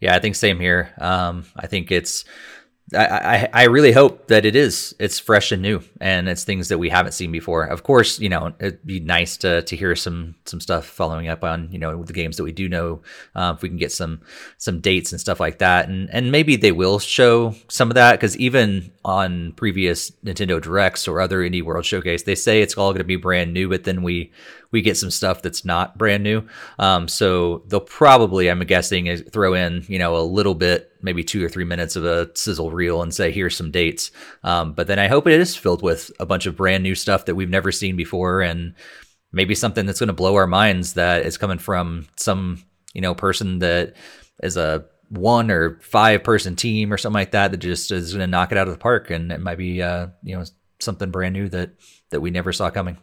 Yeah, I think same here. Um, I think it's... I, I, I really hope that it is, it's fresh and new, and it's things that we haven't seen before. Of course, you know, it'd be nice to to hear some some stuff following up on, you know, the games that we do know, uh, if we can get some some dates and stuff like that. And and maybe they will show some of that, because even on previous Nintendo Directs or other Indie World Showcase, they say it's all going to be brand new, but then we we get some stuff that's not brand new. Um, so they'll probably, I'm guessing, throw in, you know, a little bit, maybe two or three minutes of a sizzle reel and say, here's some dates. Um, but then I hope it is filled with a bunch of brand new stuff that we've never seen before, and maybe something that's going to blow our minds that is coming from some, you know, person that is a one or five person team or something like that, that just is going to knock it out of the park. And it might be, uh, you know, something brand new that, that we never saw coming.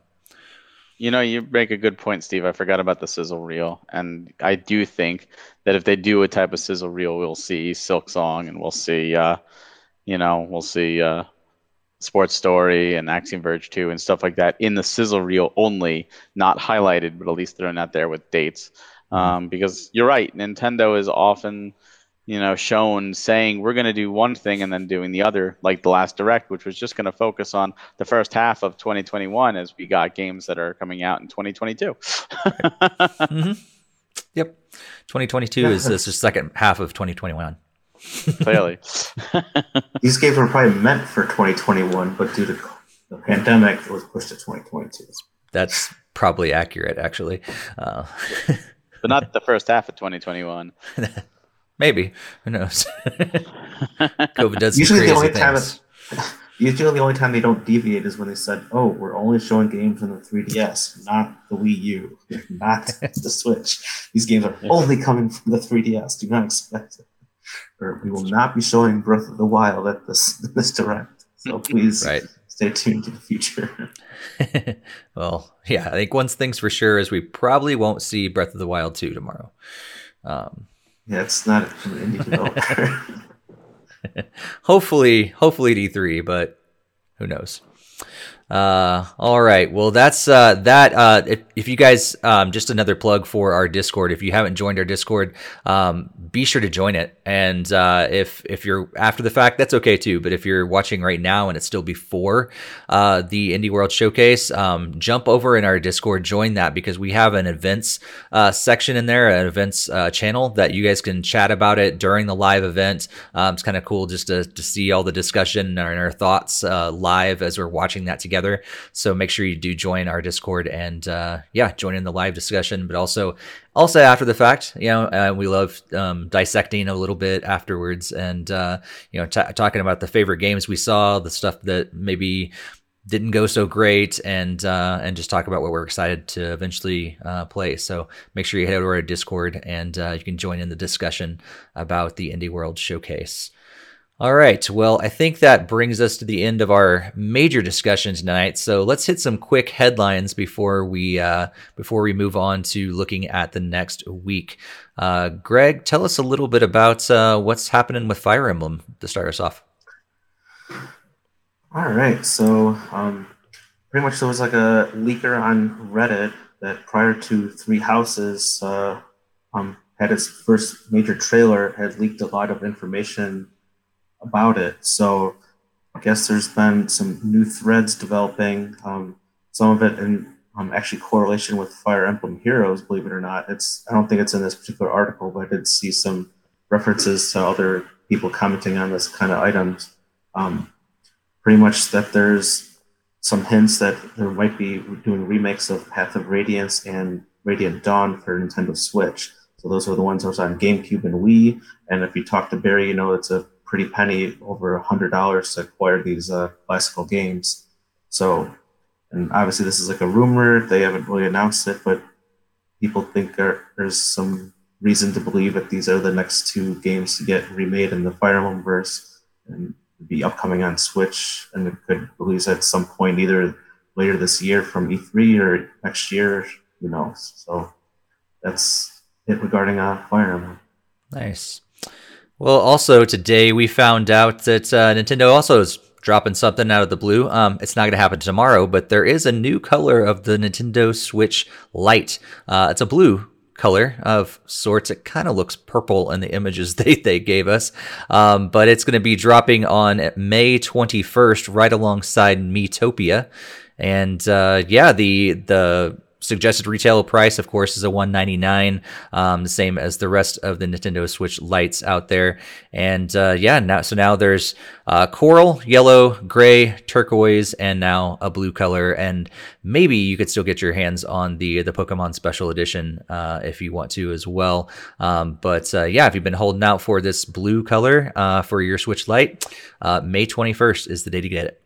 You know, you make a good point, Steve. I forgot about the sizzle reel. And I do think that if they do a type of sizzle reel, we'll see Silk Song, and we'll see, uh, you know, we'll see uh, Sports Story and Axiom Verge two and stuff like that in the sizzle reel only, not highlighted, but at least thrown out there with dates. Um, because you're right, Nintendo is often, you know, shown saying we're going to do one thing and then doing the other, like the last Direct, which was just going to focus on the first half of twenty twenty-one, as we got games that are coming out in twenty twenty-two. Mm-hmm. Yep. twenty twenty-two is, is the second half of twenty twenty-one. Clearly. These games were probably meant for twenty twenty-one, but due to the pandemic, it was pushed to twenty twenty-two. That's probably accurate, actually. Uh... but not the first half of twenty twenty-one. Maybe. Who knows? COVID does usually crazy the only time it, Usually the only time they don't deviate is when they said, oh, we're only showing games on the three D S, not the Wii U, not the Switch. These games are only coming from the three D S. Do not expect it. Or we will not be showing Breath of the Wild at this, this Direct. So please right. stay tuned to the future. Well, yeah, I think one thing's for sure is we probably won't see Breath of the Wild two tomorrow. Um Yeah, it's not an indie developer. hopefully, hopefully D three, but who knows? Uh, all right. Well, that's uh, that. Uh, if, if you guys, um, just another plug for our Discord. If you haven't joined our Discord, um, be sure to join it. And uh, if if you're after the fact, that's okay too. But if you're watching right now and it's still before uh, the Indie World Showcase, um, jump over in our Discord, join that, because we have an events uh, section in there, an events uh, channel that you guys can chat about it during the live event. Um, it's kind of cool just to to see all the discussion and our, and our thoughts uh, live as we're watching that together. So make sure you do join our Discord and uh yeah join in the live discussion, but also also after the fact, you know, uh, we love um dissecting a little bit afterwards, and uh you know t- talking about the favorite games we saw, the stuff that maybe didn't go so great, and uh and just talk about what we're excited to eventually uh play. So make sure you head over to Discord and uh you can join in the discussion about the Indie World Showcase. All right. Well, I think that brings us to the end of our major discussion tonight. So let's hit some quick headlines before we uh, before we move on to looking at the next week. Uh, Greg, tell us a little bit about uh, what's happening with Fire Emblem to start us off. All right. So um, pretty much there was like a leaker on Reddit that prior to Three Houses uh, um, had its first major trailer, had leaked a lot of information about it. So I guess there's been some new threads developing, um, some of it in um, actually correlation with Fire Emblem Heroes, believe it or not. It's I don't think it's in this particular article, but I did see some references to other people commenting on this kind of items. Um, pretty much that there's some hints that there might be doing remakes of Path of Radiance and Radiant Dawn for Nintendo Switch. So those are the ones that was on GameCube and Wii. And if you talk to Barry, you know, it's a pretty penny, over a hundred dollars to acquire these uh, classical games. So, and obviously this is like a rumor; they haven't really announced it, but people think there, there's some reason to believe that these are the next two games to get remade in the Fire Emblemverse. And be upcoming on Switch, and it could release at some point either later this year from E three or next year, who knows. So that's it regarding uh, Fire Emblem. Nice. Well, also today we found out that uh, Nintendo also is dropping something out of the blue. Um, it's not going to happen tomorrow, but there is a new color of the Nintendo Switch Lite. Uh, it's a blue color of sorts. It kind of looks purple in the images they, they gave us. Um, but it's going to be dropping on May twenty-first, right alongside Miitopia. And uh, yeah, the the suggested retail price, of course, is a one ninety-nine, um, the same as the rest of the Nintendo Switch Lites out there. And uh, yeah, now so now there's uh, coral, yellow, gray, turquoise, and now a blue color. And maybe you could still get your hands on the the Pokemon Special Edition uh, if you want to as well. Um, but uh, yeah, if you've been holding out for this blue color uh, for your Switch Lite, uh, May twenty-first is the day to get it.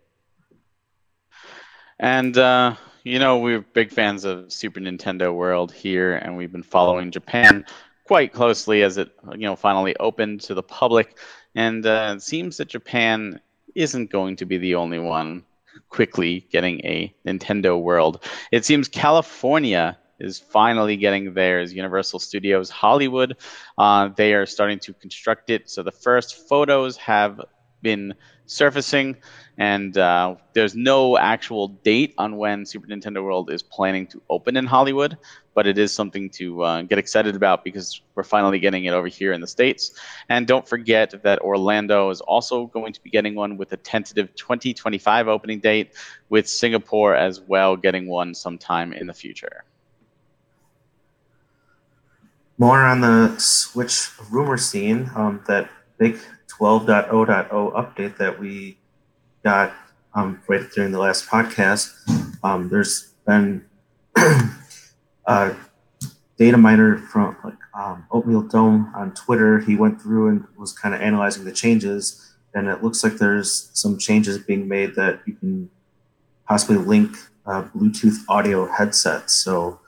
And uh, you know, we're big fans of Super Nintendo World here, and we've been following Japan quite closely as it, you know, finally opened to the public. And uh, it seems that Japan isn't going to be the only one quickly getting a Nintendo World. It seems California is finally getting theirs. Universal Studios Hollywood, uh, they are starting to construct it. So the first photos have been surfacing, and uh, there's no actual date on when Super Nintendo World is planning to open in Hollywood, but it is something to uh, get excited about because we're finally getting it over here in the States. And don't forget that Orlando is also going to be getting one with a tentative twenty twenty-five opening date, with Singapore as well getting one sometime in the future. More on the Switch rumor scene, um, that big twelve point oh point oh update that we got um, right during the last podcast. Um, there's been a data miner from like um, Oatmeal Dome on Twitter. He went through and was kind of analyzing the changes, and it looks like there's some changes being made that you can possibly link uh, Bluetooth audio headsets. So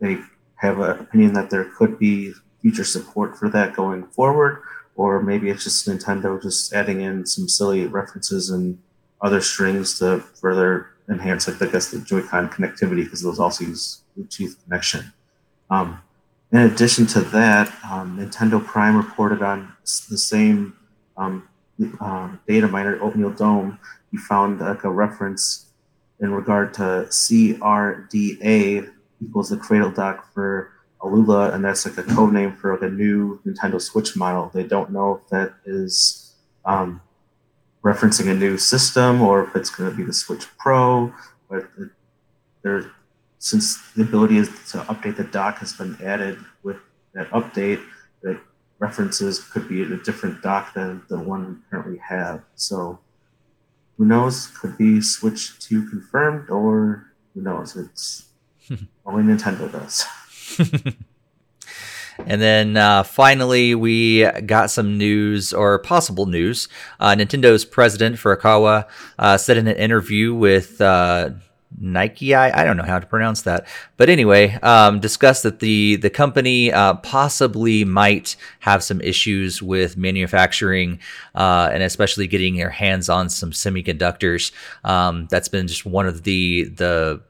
they have an opinion that there could be future support for that going forward. Or maybe it's just Nintendo just adding in some silly references and other strings to further enhance, like I guess, the Joy-Con connectivity, because those also use Bluetooth connection. Um, in addition to that, um, Nintendo Prime reported on the same um, um, data miner, Oatmeal Dome. You found like a reference in regard to C R D A equals the Cradle Dock for Alula, and that's like a code name for the new Nintendo Switch model. They don't know if that is um, referencing a new system or if it's going to be the Switch Pro. But there, since the ability to update the dock has been added with that update, the references could be in a different dock than the one we currently have. So who knows? Could be Switch two confirmed, or who knows? It's only Nintendo does. And then uh, finally, we got some news, or possible news. Uh, Nintendo's president, Furukawa, uh, said in an interview with uh, Nike, I, I don't know how to pronounce that. But anyway, um, discussed that the, the company uh, possibly might have some issues with manufacturing uh, and especially getting their hands on some semiconductors. Um, that's been just one of the the...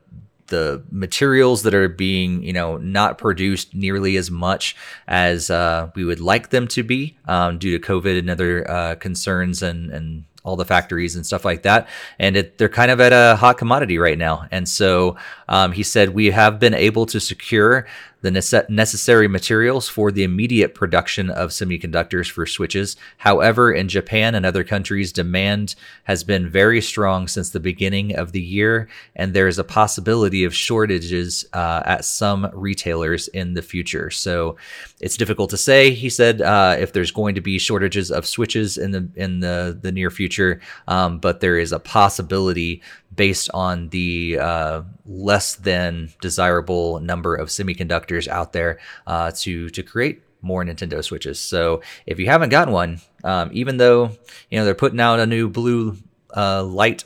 the materials that are being, you know, not produced nearly as much as uh, we would like them to be um, due to COVID and other uh, concerns and, and all the factories and stuff like that. And it, they're kind of at a hot commodity right now. And so um, he said, we have been able to secure the nece- necessary materials for the immediate production of semiconductors for Switches. However, in Japan and other countries, demand has been very strong since the beginning of the year, and there is a possibility of shortages uh, at some retailers in the future. So it's difficult to say, he said, uh, if there's going to be shortages of Switches in the in the, the near future, um, but there is a possibility based on the uh, less than desirable number of semiconductors out there uh, to to create more Nintendo Switches. So if you haven't gotten one, um, even though you know they're putting out a new blue uh, light,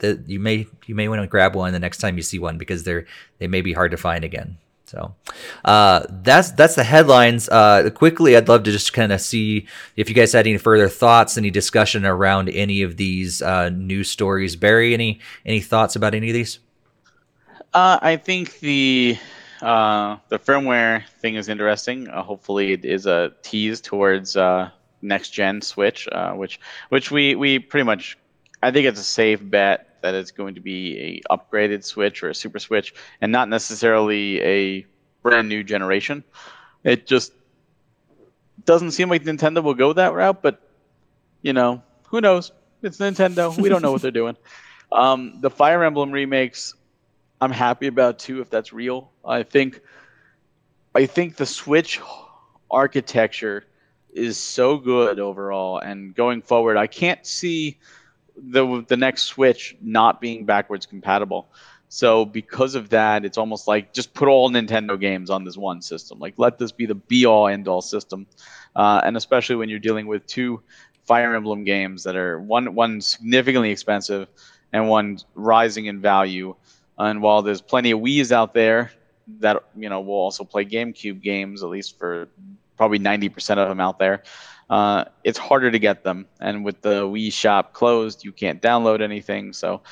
that you may you may want to grab one the next time you see one, because they're they may be hard to find again. So uh, that's that's the headlines. Uh, quickly, I'd love to just kind of see if you guys had any further thoughts, any discussion around any of these uh, news stories. Barry, any any thoughts about any of these? Uh, I think the uh, the firmware thing is interesting. Uh, hopefully, it is a tease towards uh, next gen Switch, uh, which which we we pretty much. I think it's a safe bet that it's going to be a upgraded Switch or a Super Switch, and not necessarily a brand new generation. It just doesn't seem like Nintendo will go that route, but, you know, who knows? It's Nintendo. We don't know what they're doing. Um, the Fire Emblem remakes, I'm happy about, too, if that's real. I think, I think the Switch architecture is so good overall, and going forward, I can't see the the next Switch not being backwards compatible. So because of that, it's almost like just put all Nintendo games on this one system. Like, let this be the be-all, end-all system. Uh, and especially when you're dealing with two Fire Emblem games that are one one significantly expensive and one rising in value. And while there's plenty of Wiis out there that, you know, will also play GameCube games, at least for probably ninety percent of them out there, Uh, it's harder to get them. And with the Wii shop closed, you can't download anything. So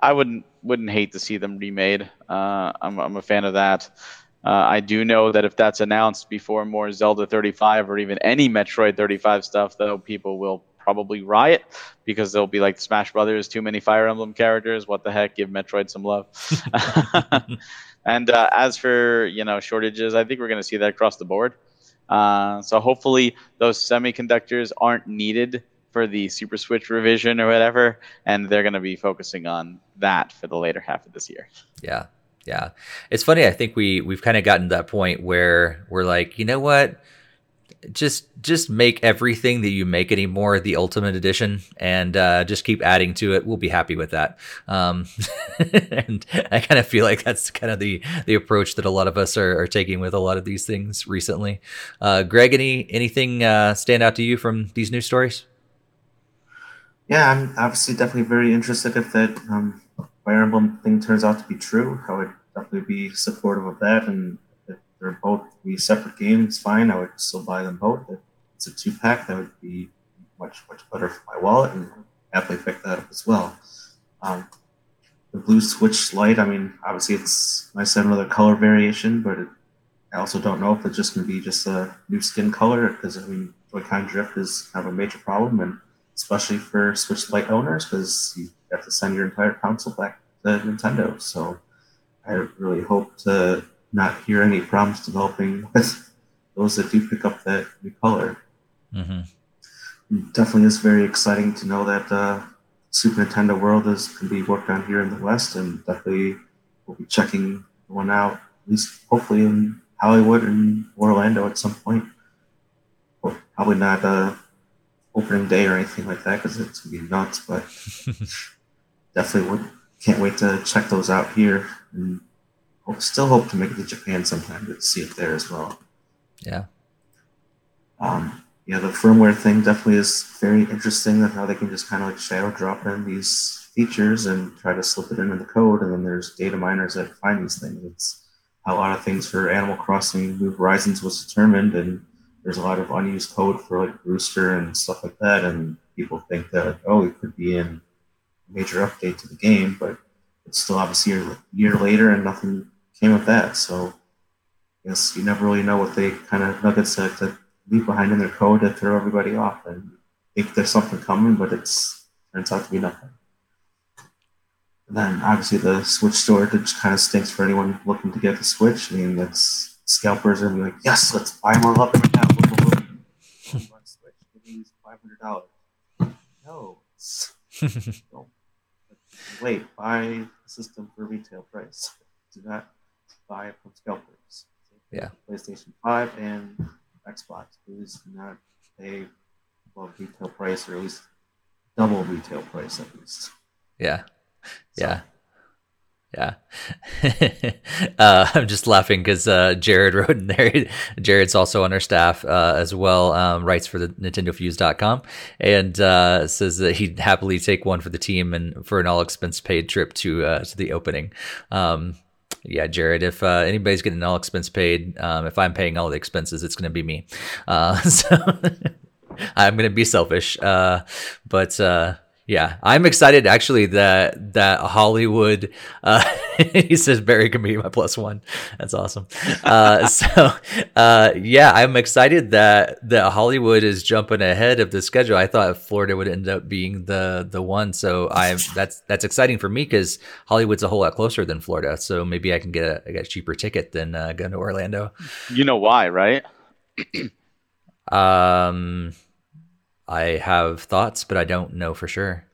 I wouldn't wouldn't hate to see them remade. Uh, I'm I'm a fan of that. Uh, I do know that if that's announced before more Zelda thirty-five or even any Metroid thirty-five stuff, though, people will probably riot because they'll be like, Smash Brothers, too many Fire Emblem characters. What the heck? Give Metroid some love. And uh, as for, you know, shortages, I think we're going to see that across the board. Uh, so hopefully those semiconductors aren't needed for the Super Switch revision or whatever, and they're going to be focusing on that for the later half of this year. Yeah, yeah. It's funny. I think we we've kind of gotten to that point where we're like, you know what? Just just make everything that you make anymore the Ultimate Edition, and uh, just keep adding to it. We'll be happy with that. Um, and I kind of feel like that's kind of the the approach that a lot of us are, are taking with a lot of these things recently. Uh, Greg, any anything uh, stand out to you from these news stories? Yeah, I'm obviously definitely very interested if that um, Fire Emblem thing turns out to be true. I would definitely be supportive of that, and they're both be separate games, fine. I would still buy them both. If it's a two-pack, that would be much, much better for my wallet, and I'd happily pick that up as well. Um, the blue Switch Lite, I mean, obviously it's nice to have another color variation, but it, I also don't know if it's just going to be just a new skin color, because, I mean, Joy-Con drift is kind of a major problem, and especially for Switch Lite owners, because you have to send your entire console back to Nintendo. So I really hope to not hear any problems developing with those that do pick up that new color. Mm-hmm. Definitely is very exciting to know that uh, Super Nintendo World is going to be worked on here in the West, and definitely we'll be checking one out, at least hopefully in Hollywood and Orlando at some point. Well, probably not uh, opening day or anything like that, because it's going to be nuts, but definitely would, can't wait to check those out here. And still hope to make it to Japan sometime to see it there as well. Yeah. Um, yeah, the firmware thing definitely is very interesting, that how they can just kind of like shadow drop in these features and try to slip it into the code, and then there's data miners that find these things. It's how a lot of things for Animal Crossing New Horizons was determined, and there's a lot of unused code for like Rooster and stuff like that, and people think that, like, oh, it could be in a major update to the game, but it's still obviously a year later and nothing came of that. So I guess you never really know what they kind of nuggets that, that leave behind in their code to throw everybody off and think there's something coming, but it's turns out to be nothing. And then obviously the Switch store just kind of stinks for anyone looking to get the Switch. I mean, that's scalpers are like, yes, let's buy one up right now. Switch five hundred dollars. No. Wait, buy the system for retail price. Do not buy it from scalpers. Yeah. PlayStation five and Xbox. Please do not pay above retail price, or at least double retail price at least. Yeah. So. Yeah. Yeah. uh, I'm just laughing because uh, Jared wrote in there. Jared's also on our staff uh, as well, um, writes for the Nintendo Fuse dot com, and uh, says that he'd happily take one for the team and for an all expense paid trip to uh, to the opening. Um, Yeah, Jared, if uh, anybody's getting all expense paid, um, if I'm paying all the expenses, it's going to be me. Uh, so I'm going to be selfish. Uh, but uh, yeah, I'm excited, actually, that that Hollywood, uh, he says, Barry can be my plus one. That's awesome. Uh, so uh, yeah, I'm excited that, that Hollywood is jumping ahead of the schedule. I thought Florida would end up being the the one. So I'm that's that's exciting for me because Hollywood's a whole lot closer than Florida. So maybe I can get a, I get a cheaper ticket than uh, going to Orlando. You know why, right? um, I have thoughts, but I don't know for sure.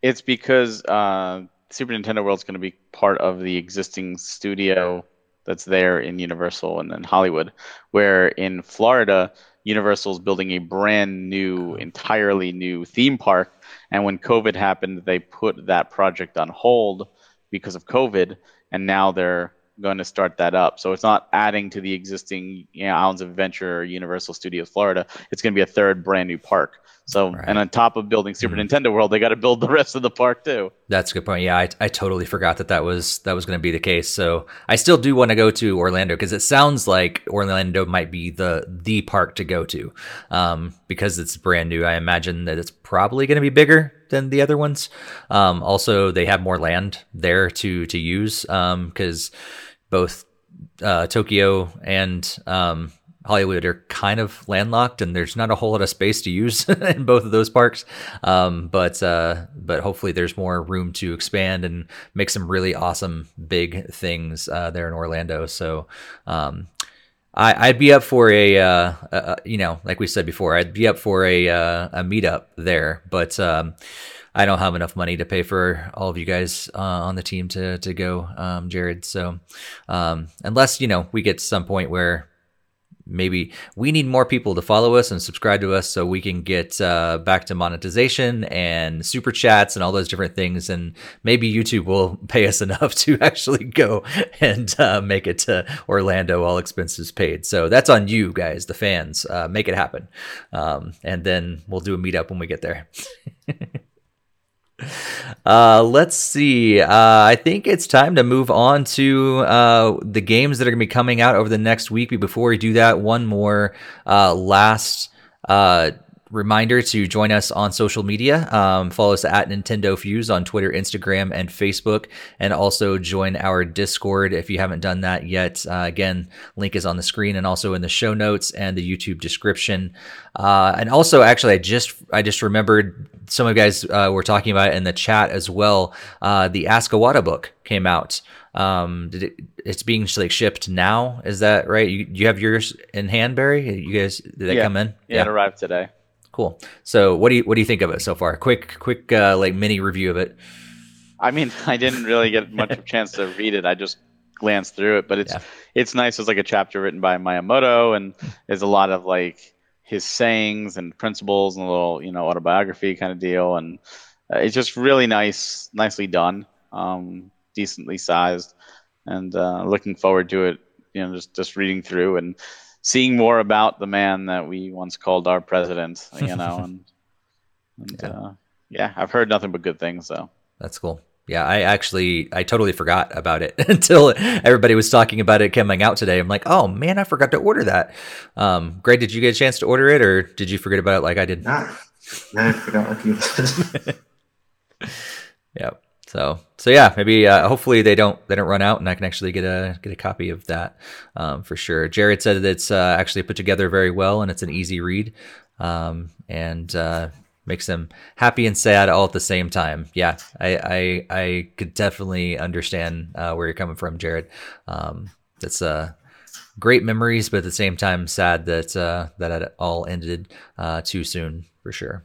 It's because uh, Super Nintendo World's going to be part of the existing studio that's there in Universal and then Hollywood, where in Florida, Universal's building a brand new, entirely new theme park. And when COVID happened, they put that project on hold because of COVID, and now they're going to start that up. So it's not adding to the existing, you know, Islands of Adventure or Universal Studios Florida. It's going to be a third brand new park. So, right. And on top of building Super mm-hmm. Nintendo World, they got to build the rest of the park too. That's a good point. Yeah, I, I totally forgot that that was that was going to be the case. So I still do want to go to Orlando because it sounds like Orlando might be the the park to go to um, because it's brand new. I imagine that it's probably going to be bigger than the other ones. Um, also, they have more land there to to use because um, both uh, Tokyo and um, Hollywood are kind of landlocked, and there's not a whole lot of space to use in both of those parks. Um, but uh, but hopefully there's more room to expand and make some really awesome big things uh, there in Orlando. So um, I, I'd be up for a, uh, a, you know, like we said before, I'd be up for a uh, a meetup there. But um, I don't have enough money to pay for all of you guys uh, on the team to to go, um, Jared. So um, unless, you know, we get to some point where maybe we need more people to follow us and subscribe to us so we can get uh, back to monetization and super chats and all those different things. And maybe YouTube will pay us enough to actually go and uh, make it to Orlando, all expenses paid. So that's on you guys, the fans. Uh, make it happen. Um, and then we'll do a meetup when we get there. Uh, let's see. Uh, I think it's time to move on to uh, the games that are going to be coming out over the next week. But before we do that, one more uh, last uh, reminder to join us on social media. Um, follow us at Nintendo Fuse on Twitter, Instagram, and Facebook. And also join our Discord if you haven't done that yet. Uh, again, link is on the screen and also in the show notes and the YouTube description. Uh, and also, actually, I just I just remembered some of you guys uh, were talking about it in the chat as well. Uh, the Askawata book came out. Um, did it, it's being like shipped now. Is that right? You, you have yours in hand, Barry? You guys, did that yeah. come in? Yeah, yeah, it arrived today. Cool. So what do you what do you think of it so far? Quick, quick, uh, like mini review of it. I mean, I didn't really get much of a chance to read it. I just glanced through it, but it's yeah. it's nice. It's like a chapter written by Miyamoto, and there's a lot of like his sayings and principles and a little, you know, autobiography kind of deal. And uh, it's just really nice, nicely done, um, decently sized, and uh, looking forward to it, you know, just, just reading through and seeing more about the man that we once called our president, you know, and, and yeah. Uh, yeah, I've heard nothing but good things. So that's cool. Yeah, I actually, I totally forgot about it until everybody was talking about it coming out today. I'm like, oh man, I forgot to order that. Um, Greg, did you get a chance to order it, or did you forget about it like I did? Nah, nah I forgot like you did. Yeah. So, so yeah, maybe uh, hopefully they don't they don't run out, and I can actually get a get a copy of that um, for sure. Jared said that it's uh, actually put together very well, and it's an easy read, um, and. Uh, makes them happy and sad all at the same time. Yeah, I I, I could definitely understand uh, where you're coming from, Jared. Um, it's uh, great memories, but at the same time, sad that uh, that it all ended uh, too soon for sure.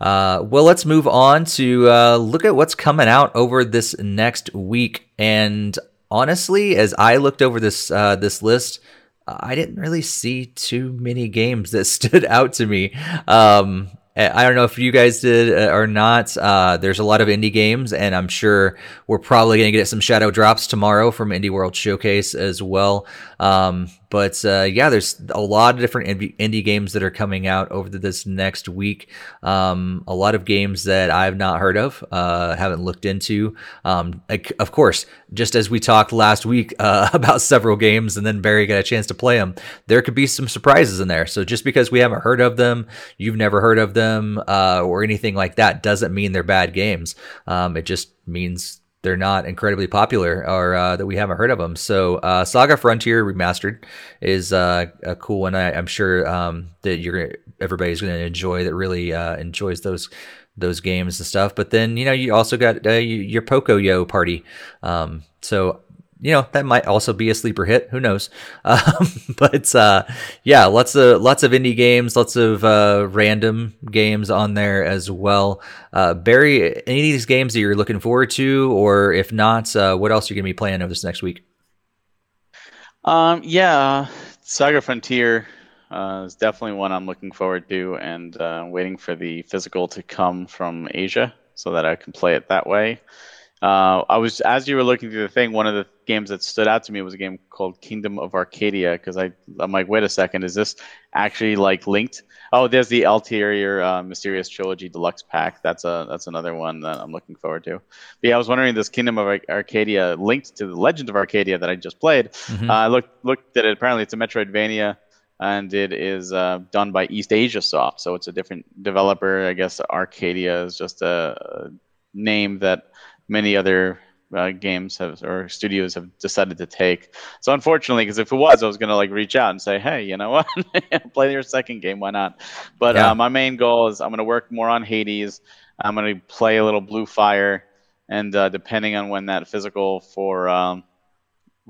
Uh, well, let's move on to uh, look at what's coming out over this next week. And honestly, as I looked over this uh, this list, I didn't really see too many games that stood out to me. Um, I don't know if you guys did or not. Uh, there's a lot of indie games, and I'm sure we're probably going to get some shadow drops tomorrow from Indie World Showcase as well. Um, But uh, yeah, there's a lot of different indie games that are coming out over this next week. Um, a lot of games that I've not heard of, uh, haven't looked into. Um, of course, just as we talked last week uh, about several games and then Barry got a chance to play them, there could be some surprises in there. So just because we haven't heard of them, you've never heard of them uh, or anything like that doesn't mean they're bad games. Um, it just means they're not incredibly popular or uh, that we haven't heard of them. So uh, Saga Frontier Remastered is uh, a cool one. I, I'm sure um, that you're everybody's going to enjoy that really uh, enjoys those those games and stuff. But then, you know, you also got uh, your Pocoyo Party. Um, so, you know, that might also be a sleeper hit. Who knows? Um, but uh, yeah, lots of lots of indie games, lots of uh, random games on there as well. Uh, Barry, any of these games that you're looking forward to, or if not, uh, what else are you going to be playing over this next week? Um, yeah, Saga Frontier uh, is definitely one I'm looking forward to, and uh, waiting for the physical to come from Asia so that I can play it that way. Uh, I was as you were looking through the thing, one of the games that stood out to me was a game called Kingdom of Arcadia, because I I'm like, wait a second, is this actually like linked? Oh, there's the Ulterior uh, Mysterious Trilogy Deluxe Pack. That's a that's another one that I'm looking forward to. But yeah, I was wondering, this Kingdom of Arcadia linked to the Legend of Arcadia that I just played. Mm-hmm. Uh, I looked looked at it. Apparently, it's a Metroidvania, and it is uh, done by East Asia Soft, so it's a different developer. I guess Arcadia is just a, a name that many other uh, games have or studios have decided to take. So unfortunately, because if it was, I was going to like reach out and say, hey, you know what, play your second game, why not? But yeah. uh, my main goal is I'm going to work more on Hades. I'm going to play a little Blue Fire, and uh, depending on when that physical for um,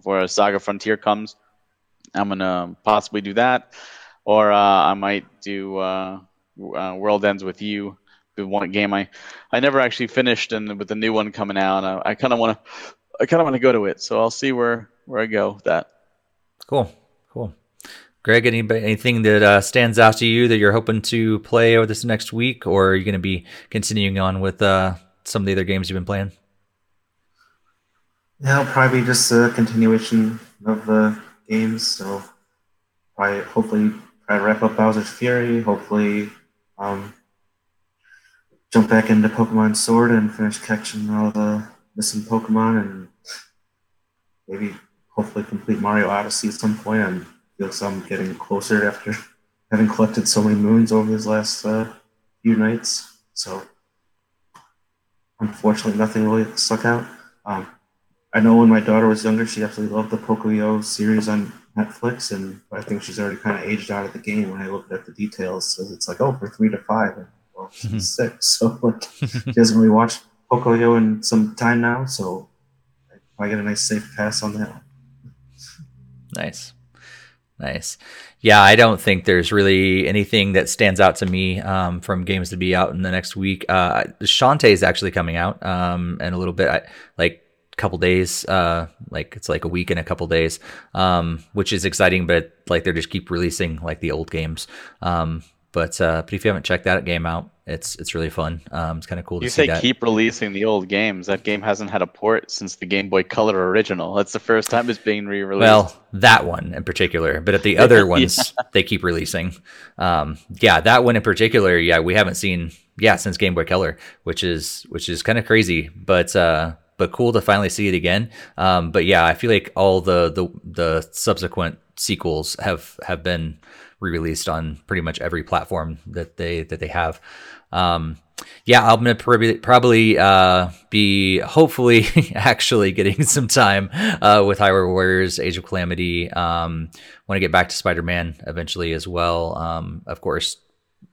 for Saga Frontier comes, I'm going to possibly do that, or uh, I might do uh, uh, World Ends With You. One game I, I never actually finished, and with the new one coming out, I, I kind of want to, I kind of want to go to it. So I'll see where, where I go with that. Cool, cool. Greg, any anything that uh, stands out to you that you're hoping to play over this next week, or are you going to be continuing on with uh, some of the other games you've been playing? No, probably just a continuation of the games. So probably, hopefully, try to wrap up Bowser's Fury. Hopefully. Um, Jump back into Pokemon Sword and finish catching all the missing Pokemon, and maybe hopefully complete Mario Odyssey at some point. I feel like I'm getting closer after having collected so many moons over these last uh, few nights. So unfortunately, nothing really stuck out. Um, I know when my daughter was younger, she absolutely loved the Pocoyo series on Netflix, and I think she's already kind of aged out of the game when I looked at the details. So it's like, oh, for three to five. And, well, she's sick, so like, she hasn't really watched Pocoyo in some time now, so I get a nice safe pass on that one. Nice. Nice. Yeah, I don't think there's really anything that stands out to me um, from games to be out in the next week. Uh, Shantae is actually coming out um, in a little bit, I, like a couple days, uh, like it's like a week and a couple days, um, which is exciting, but like they just keep releasing like the old games. Um But uh, but if you haven't checked that game out, it's it's really fun. Um, it's kind of cool to see that. You say keep releasing the old games. That game hasn't had a port since the Game Boy Color original. That's the first time it's being re-released. Well, that one in particular. But at the other ones, yeah. They keep releasing. Um, yeah, that one in particular. Yeah, we haven't seen. Yeah, since Game Boy Color, which is which is kind of crazy. But. Uh, But cool to finally see it again. Um, but yeah, I feel like all the, the the subsequent sequels have have been re-released on pretty much every platform that they that they have. Um, yeah, I'm gonna probably probably uh, be hopefully actually getting some time uh, with Hyrule Warriors, Age of Calamity. Um, want to get back to Spider-Man eventually as well. Um, of course,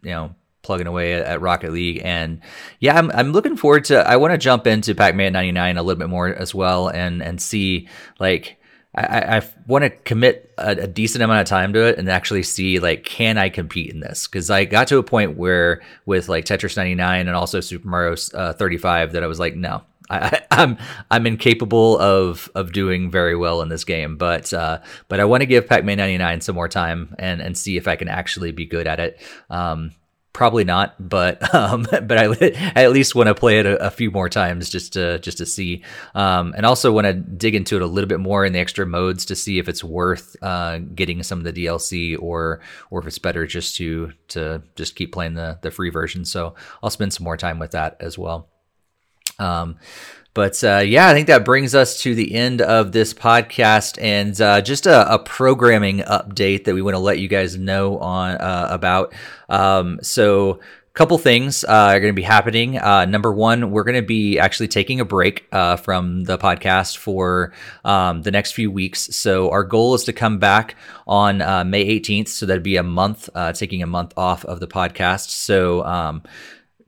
you know. Plugging away at Rocket League, and yeah, I'm I'm looking forward to. I want to jump into Pac-Man ninety-nine a little bit more as well, and and see like I, I want to commit a, a decent amount of time to it, and actually see like can I compete in this? Because I got to a point where with like Tetris ninety-nine and also Super Mario uh, thirty-five that I was like, no. I, I'm I'm incapable of of doing very well in this game, but uh, but I want to give Pac-Man ninety-nine some more time and and see if I can actually be good at it. Um, Probably not, but um, but I, I at least want to play it a, a few more times just to just to see, um, and also want to dig into it a little bit more in the extra modes to see if it's worth uh, getting some of the D L C or or if it's better just to to just keep playing the the free version. So I'll spend some more time with that as well. Um, But uh, yeah, I think that brings us to the end of this podcast, and uh, just a, a programming update that we want to let you guys know on uh, about. Um, so. Couple things uh, are going to be happening. Uh, number one, we're going to be actually taking a break uh, from the podcast for um, the next few weeks. So our goal is to come back on uh, May eighteenth. So that'd be a month, uh, taking a month off of the podcast. So, um,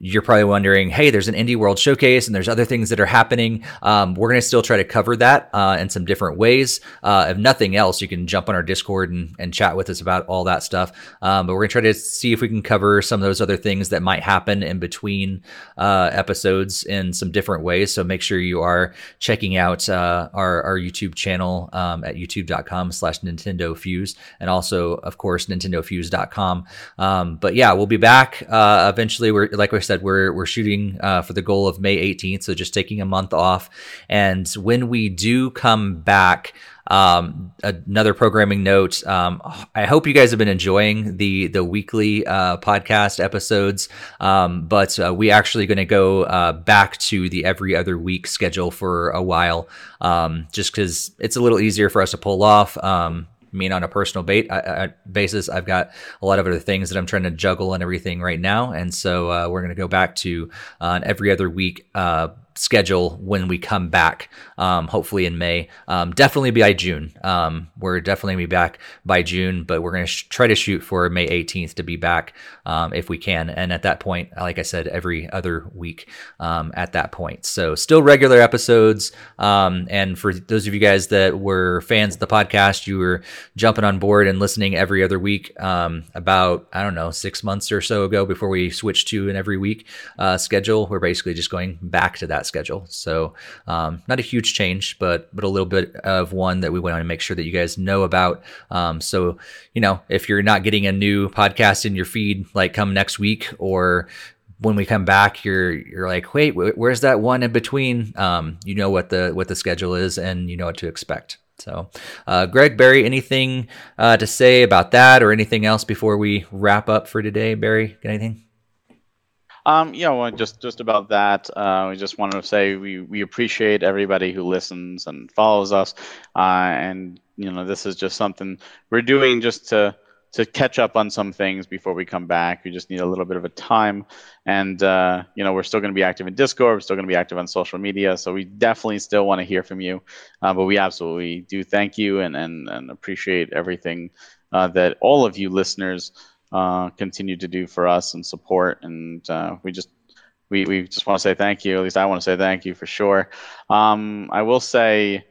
you're probably wondering, hey, there's an Indie World showcase and there's other things that are happening. Um, we're going to still try to cover that uh, in some different ways. Uh, if nothing else, you can jump on our Discord and, and chat with us about all that stuff. Um, but we're going to try to see if we can cover some of those other things that might happen in between uh, episodes in some different ways. So make sure you are checking out uh, our, our YouTube channel um, at youtube.com slash Nintendo Fuse. And also, of course, nintendo fuse dot com. Um, but yeah, we'll be back uh, eventually. We're like we said, we're we're shooting uh, for the goal of May eighteenth, so just taking a month off. And when we do come back, um, another programming note. Um, I hope you guys have been enjoying the the weekly uh, podcast episodes, um, but uh, we actually going to go uh, back to the every other week schedule for a while, um, just because it's a little easier for us to pull off. Um, I mean, on a personal bait, I, I, basis, I've got a lot of other things that I'm trying to juggle and everything right now. And so uh, we're going to go back to uh, an every other week uh, schedule when we come back, um, hopefully in May. Um, definitely by June. Um, we're definitely going to be back by June, but we're going to sh- try to shoot for May eighteenth to be back um, if we can. And at that point, like I said, every other week um, at that point. So still regular episodes. Um, and for those of you guys that were fans of the podcast, you were jumping on board and listening every other week um, about, I don't know, six months or so ago before we switched to an every week uh, schedule. We're basically just going back to that schedule. So um, not a huge change, but but a little bit of one that we want to make sure that you guys know about. Um, so, you know, if you're not getting a new podcast in your feed, like come next week or when we come back, you're you're like, wait, where's that one in between? Um, you know what the what the schedule is and you know what to expect. So, uh, Greg, Barry, anything uh, to say about that or anything else before we wrap up for today? Barry, got anything? Um, you know, just just about that, uh, we just wanted to say we, we appreciate everybody who listens and follows us. Uh, and, you know, this is just something we're doing just to to catch up on some things before we come back. We just need a little bit of a time. And, uh, you know, we're still going to be active in Discord. We're still going to be active on social media. So we definitely still want to hear from you. Uh, but we absolutely do thank you and, and, and appreciate everything uh, that all of you listeners uh, continue to do for us and support. And uh, we just we, we just want to say thank you. At least I want to say thank you for sure. Um, I will say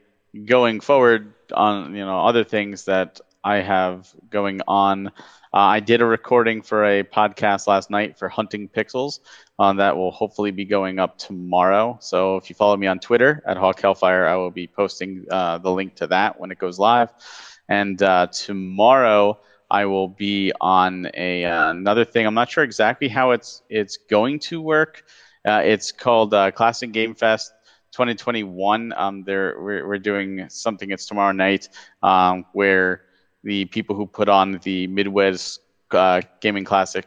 going forward on, you know, other things that I have going on. Uh, I did a recording for a podcast last night for Hunting Pixels. Uh, that will hopefully be going up tomorrow. So if you follow me on Twitter at Hawk Hellfire, I will be posting uh, the link to that when it goes live. And uh, tomorrow I will be on a uh, another thing. I'm not sure exactly how it's it's going to work. Uh, it's called uh, Classic Game Fest twenty twenty-one. Um, there we're, we're doing something. It's tomorrow night um, where the people who put on the Midwest uh, Gaming Classic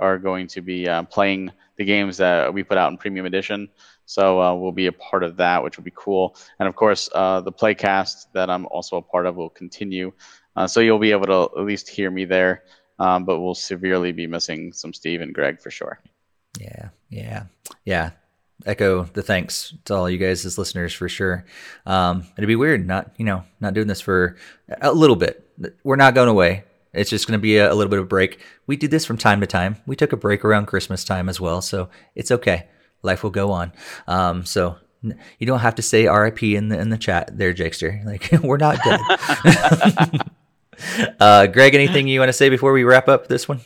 are going to be uh, playing the games that we put out in Premium Edition. So uh, we'll be a part of that, which will be cool. And of course, uh, the Playcast that I'm also a part of will continue. Uh, so you'll be able to at least hear me there, um, but we'll severely be missing some Steve and Greg for sure. Yeah, yeah, yeah. Echo the thanks to all you guys as listeners for sure. Um, it'd be weird not, you know, not doing this for a little bit. We're not going away. It's just going to be a, a little bit of a break. We do this from time to time. We took a break around Christmas time as well, so it's okay. Life will go on. Um, so you don't have to say R I P in the in the chat there, Jakester. Like we're not dead. uh, Greg, anything you want to say before we wrap up this one?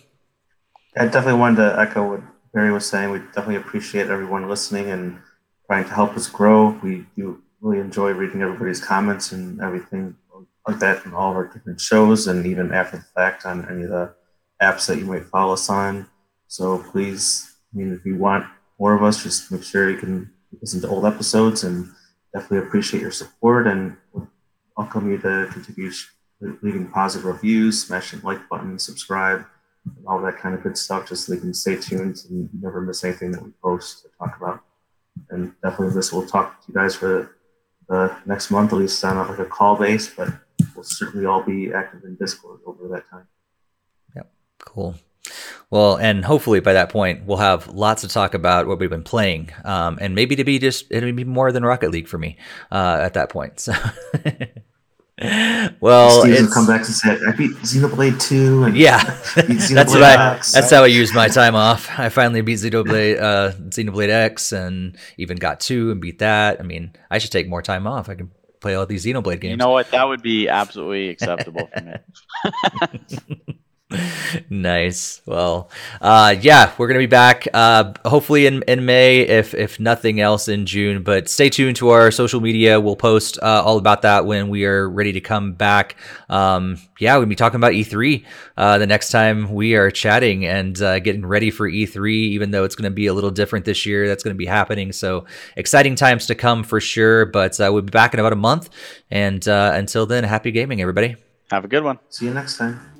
I definitely wanted to echo what Mary was saying. We definitely appreciate everyone listening and trying to help us grow. We do really enjoy reading everybody's comments and everything like that from all of our different shows and even after the fact on any of the apps that you might follow us on. So please, I mean, if you want more of us, just make sure you can listen to old episodes, and definitely appreciate your support, and welcome you to continue leaving positive reviews, smashing like button, subscribe, and all that kind of good stuff, just so you can stay tuned and never miss anything that we post or talk about. And definitely this, we'll talk to you guys for the next month, at least sound out like a call base, but we'll certainly all be active in Discord over that time. Yep. Cool. Well, and hopefully by that point, we'll have lots to talk about what we've been playing. Um, and maybe to be just, it'll be more than Rocket League for me uh, at that point. So, well, Steve's it's... come back and said, I beat Xenoblade two. And yeah, Xenoblade that's what I, X. That's how I used my time off. I finally beat Xenoblade, uh, Xenoblade X, and even got two and beat that. I mean, I should take more time off. I can play all these Xenoblade games. You know what? That would be absolutely acceptable for me. Nice. Well, uh, yeah, we're going to be back uh, hopefully in, in May, if if nothing else in June. But stay tuned to our social media. We'll post uh, all about that when we are ready to come back. Um, yeah, we'll be talking about E three uh, the next time we are chatting, and uh, getting ready for E three, even though it's going to be a little different this year. That's going to be happening. So exciting times to come for sure. But uh, we'll be back in about a month. And uh, until then, happy gaming, everybody. Have a good one. See you next time.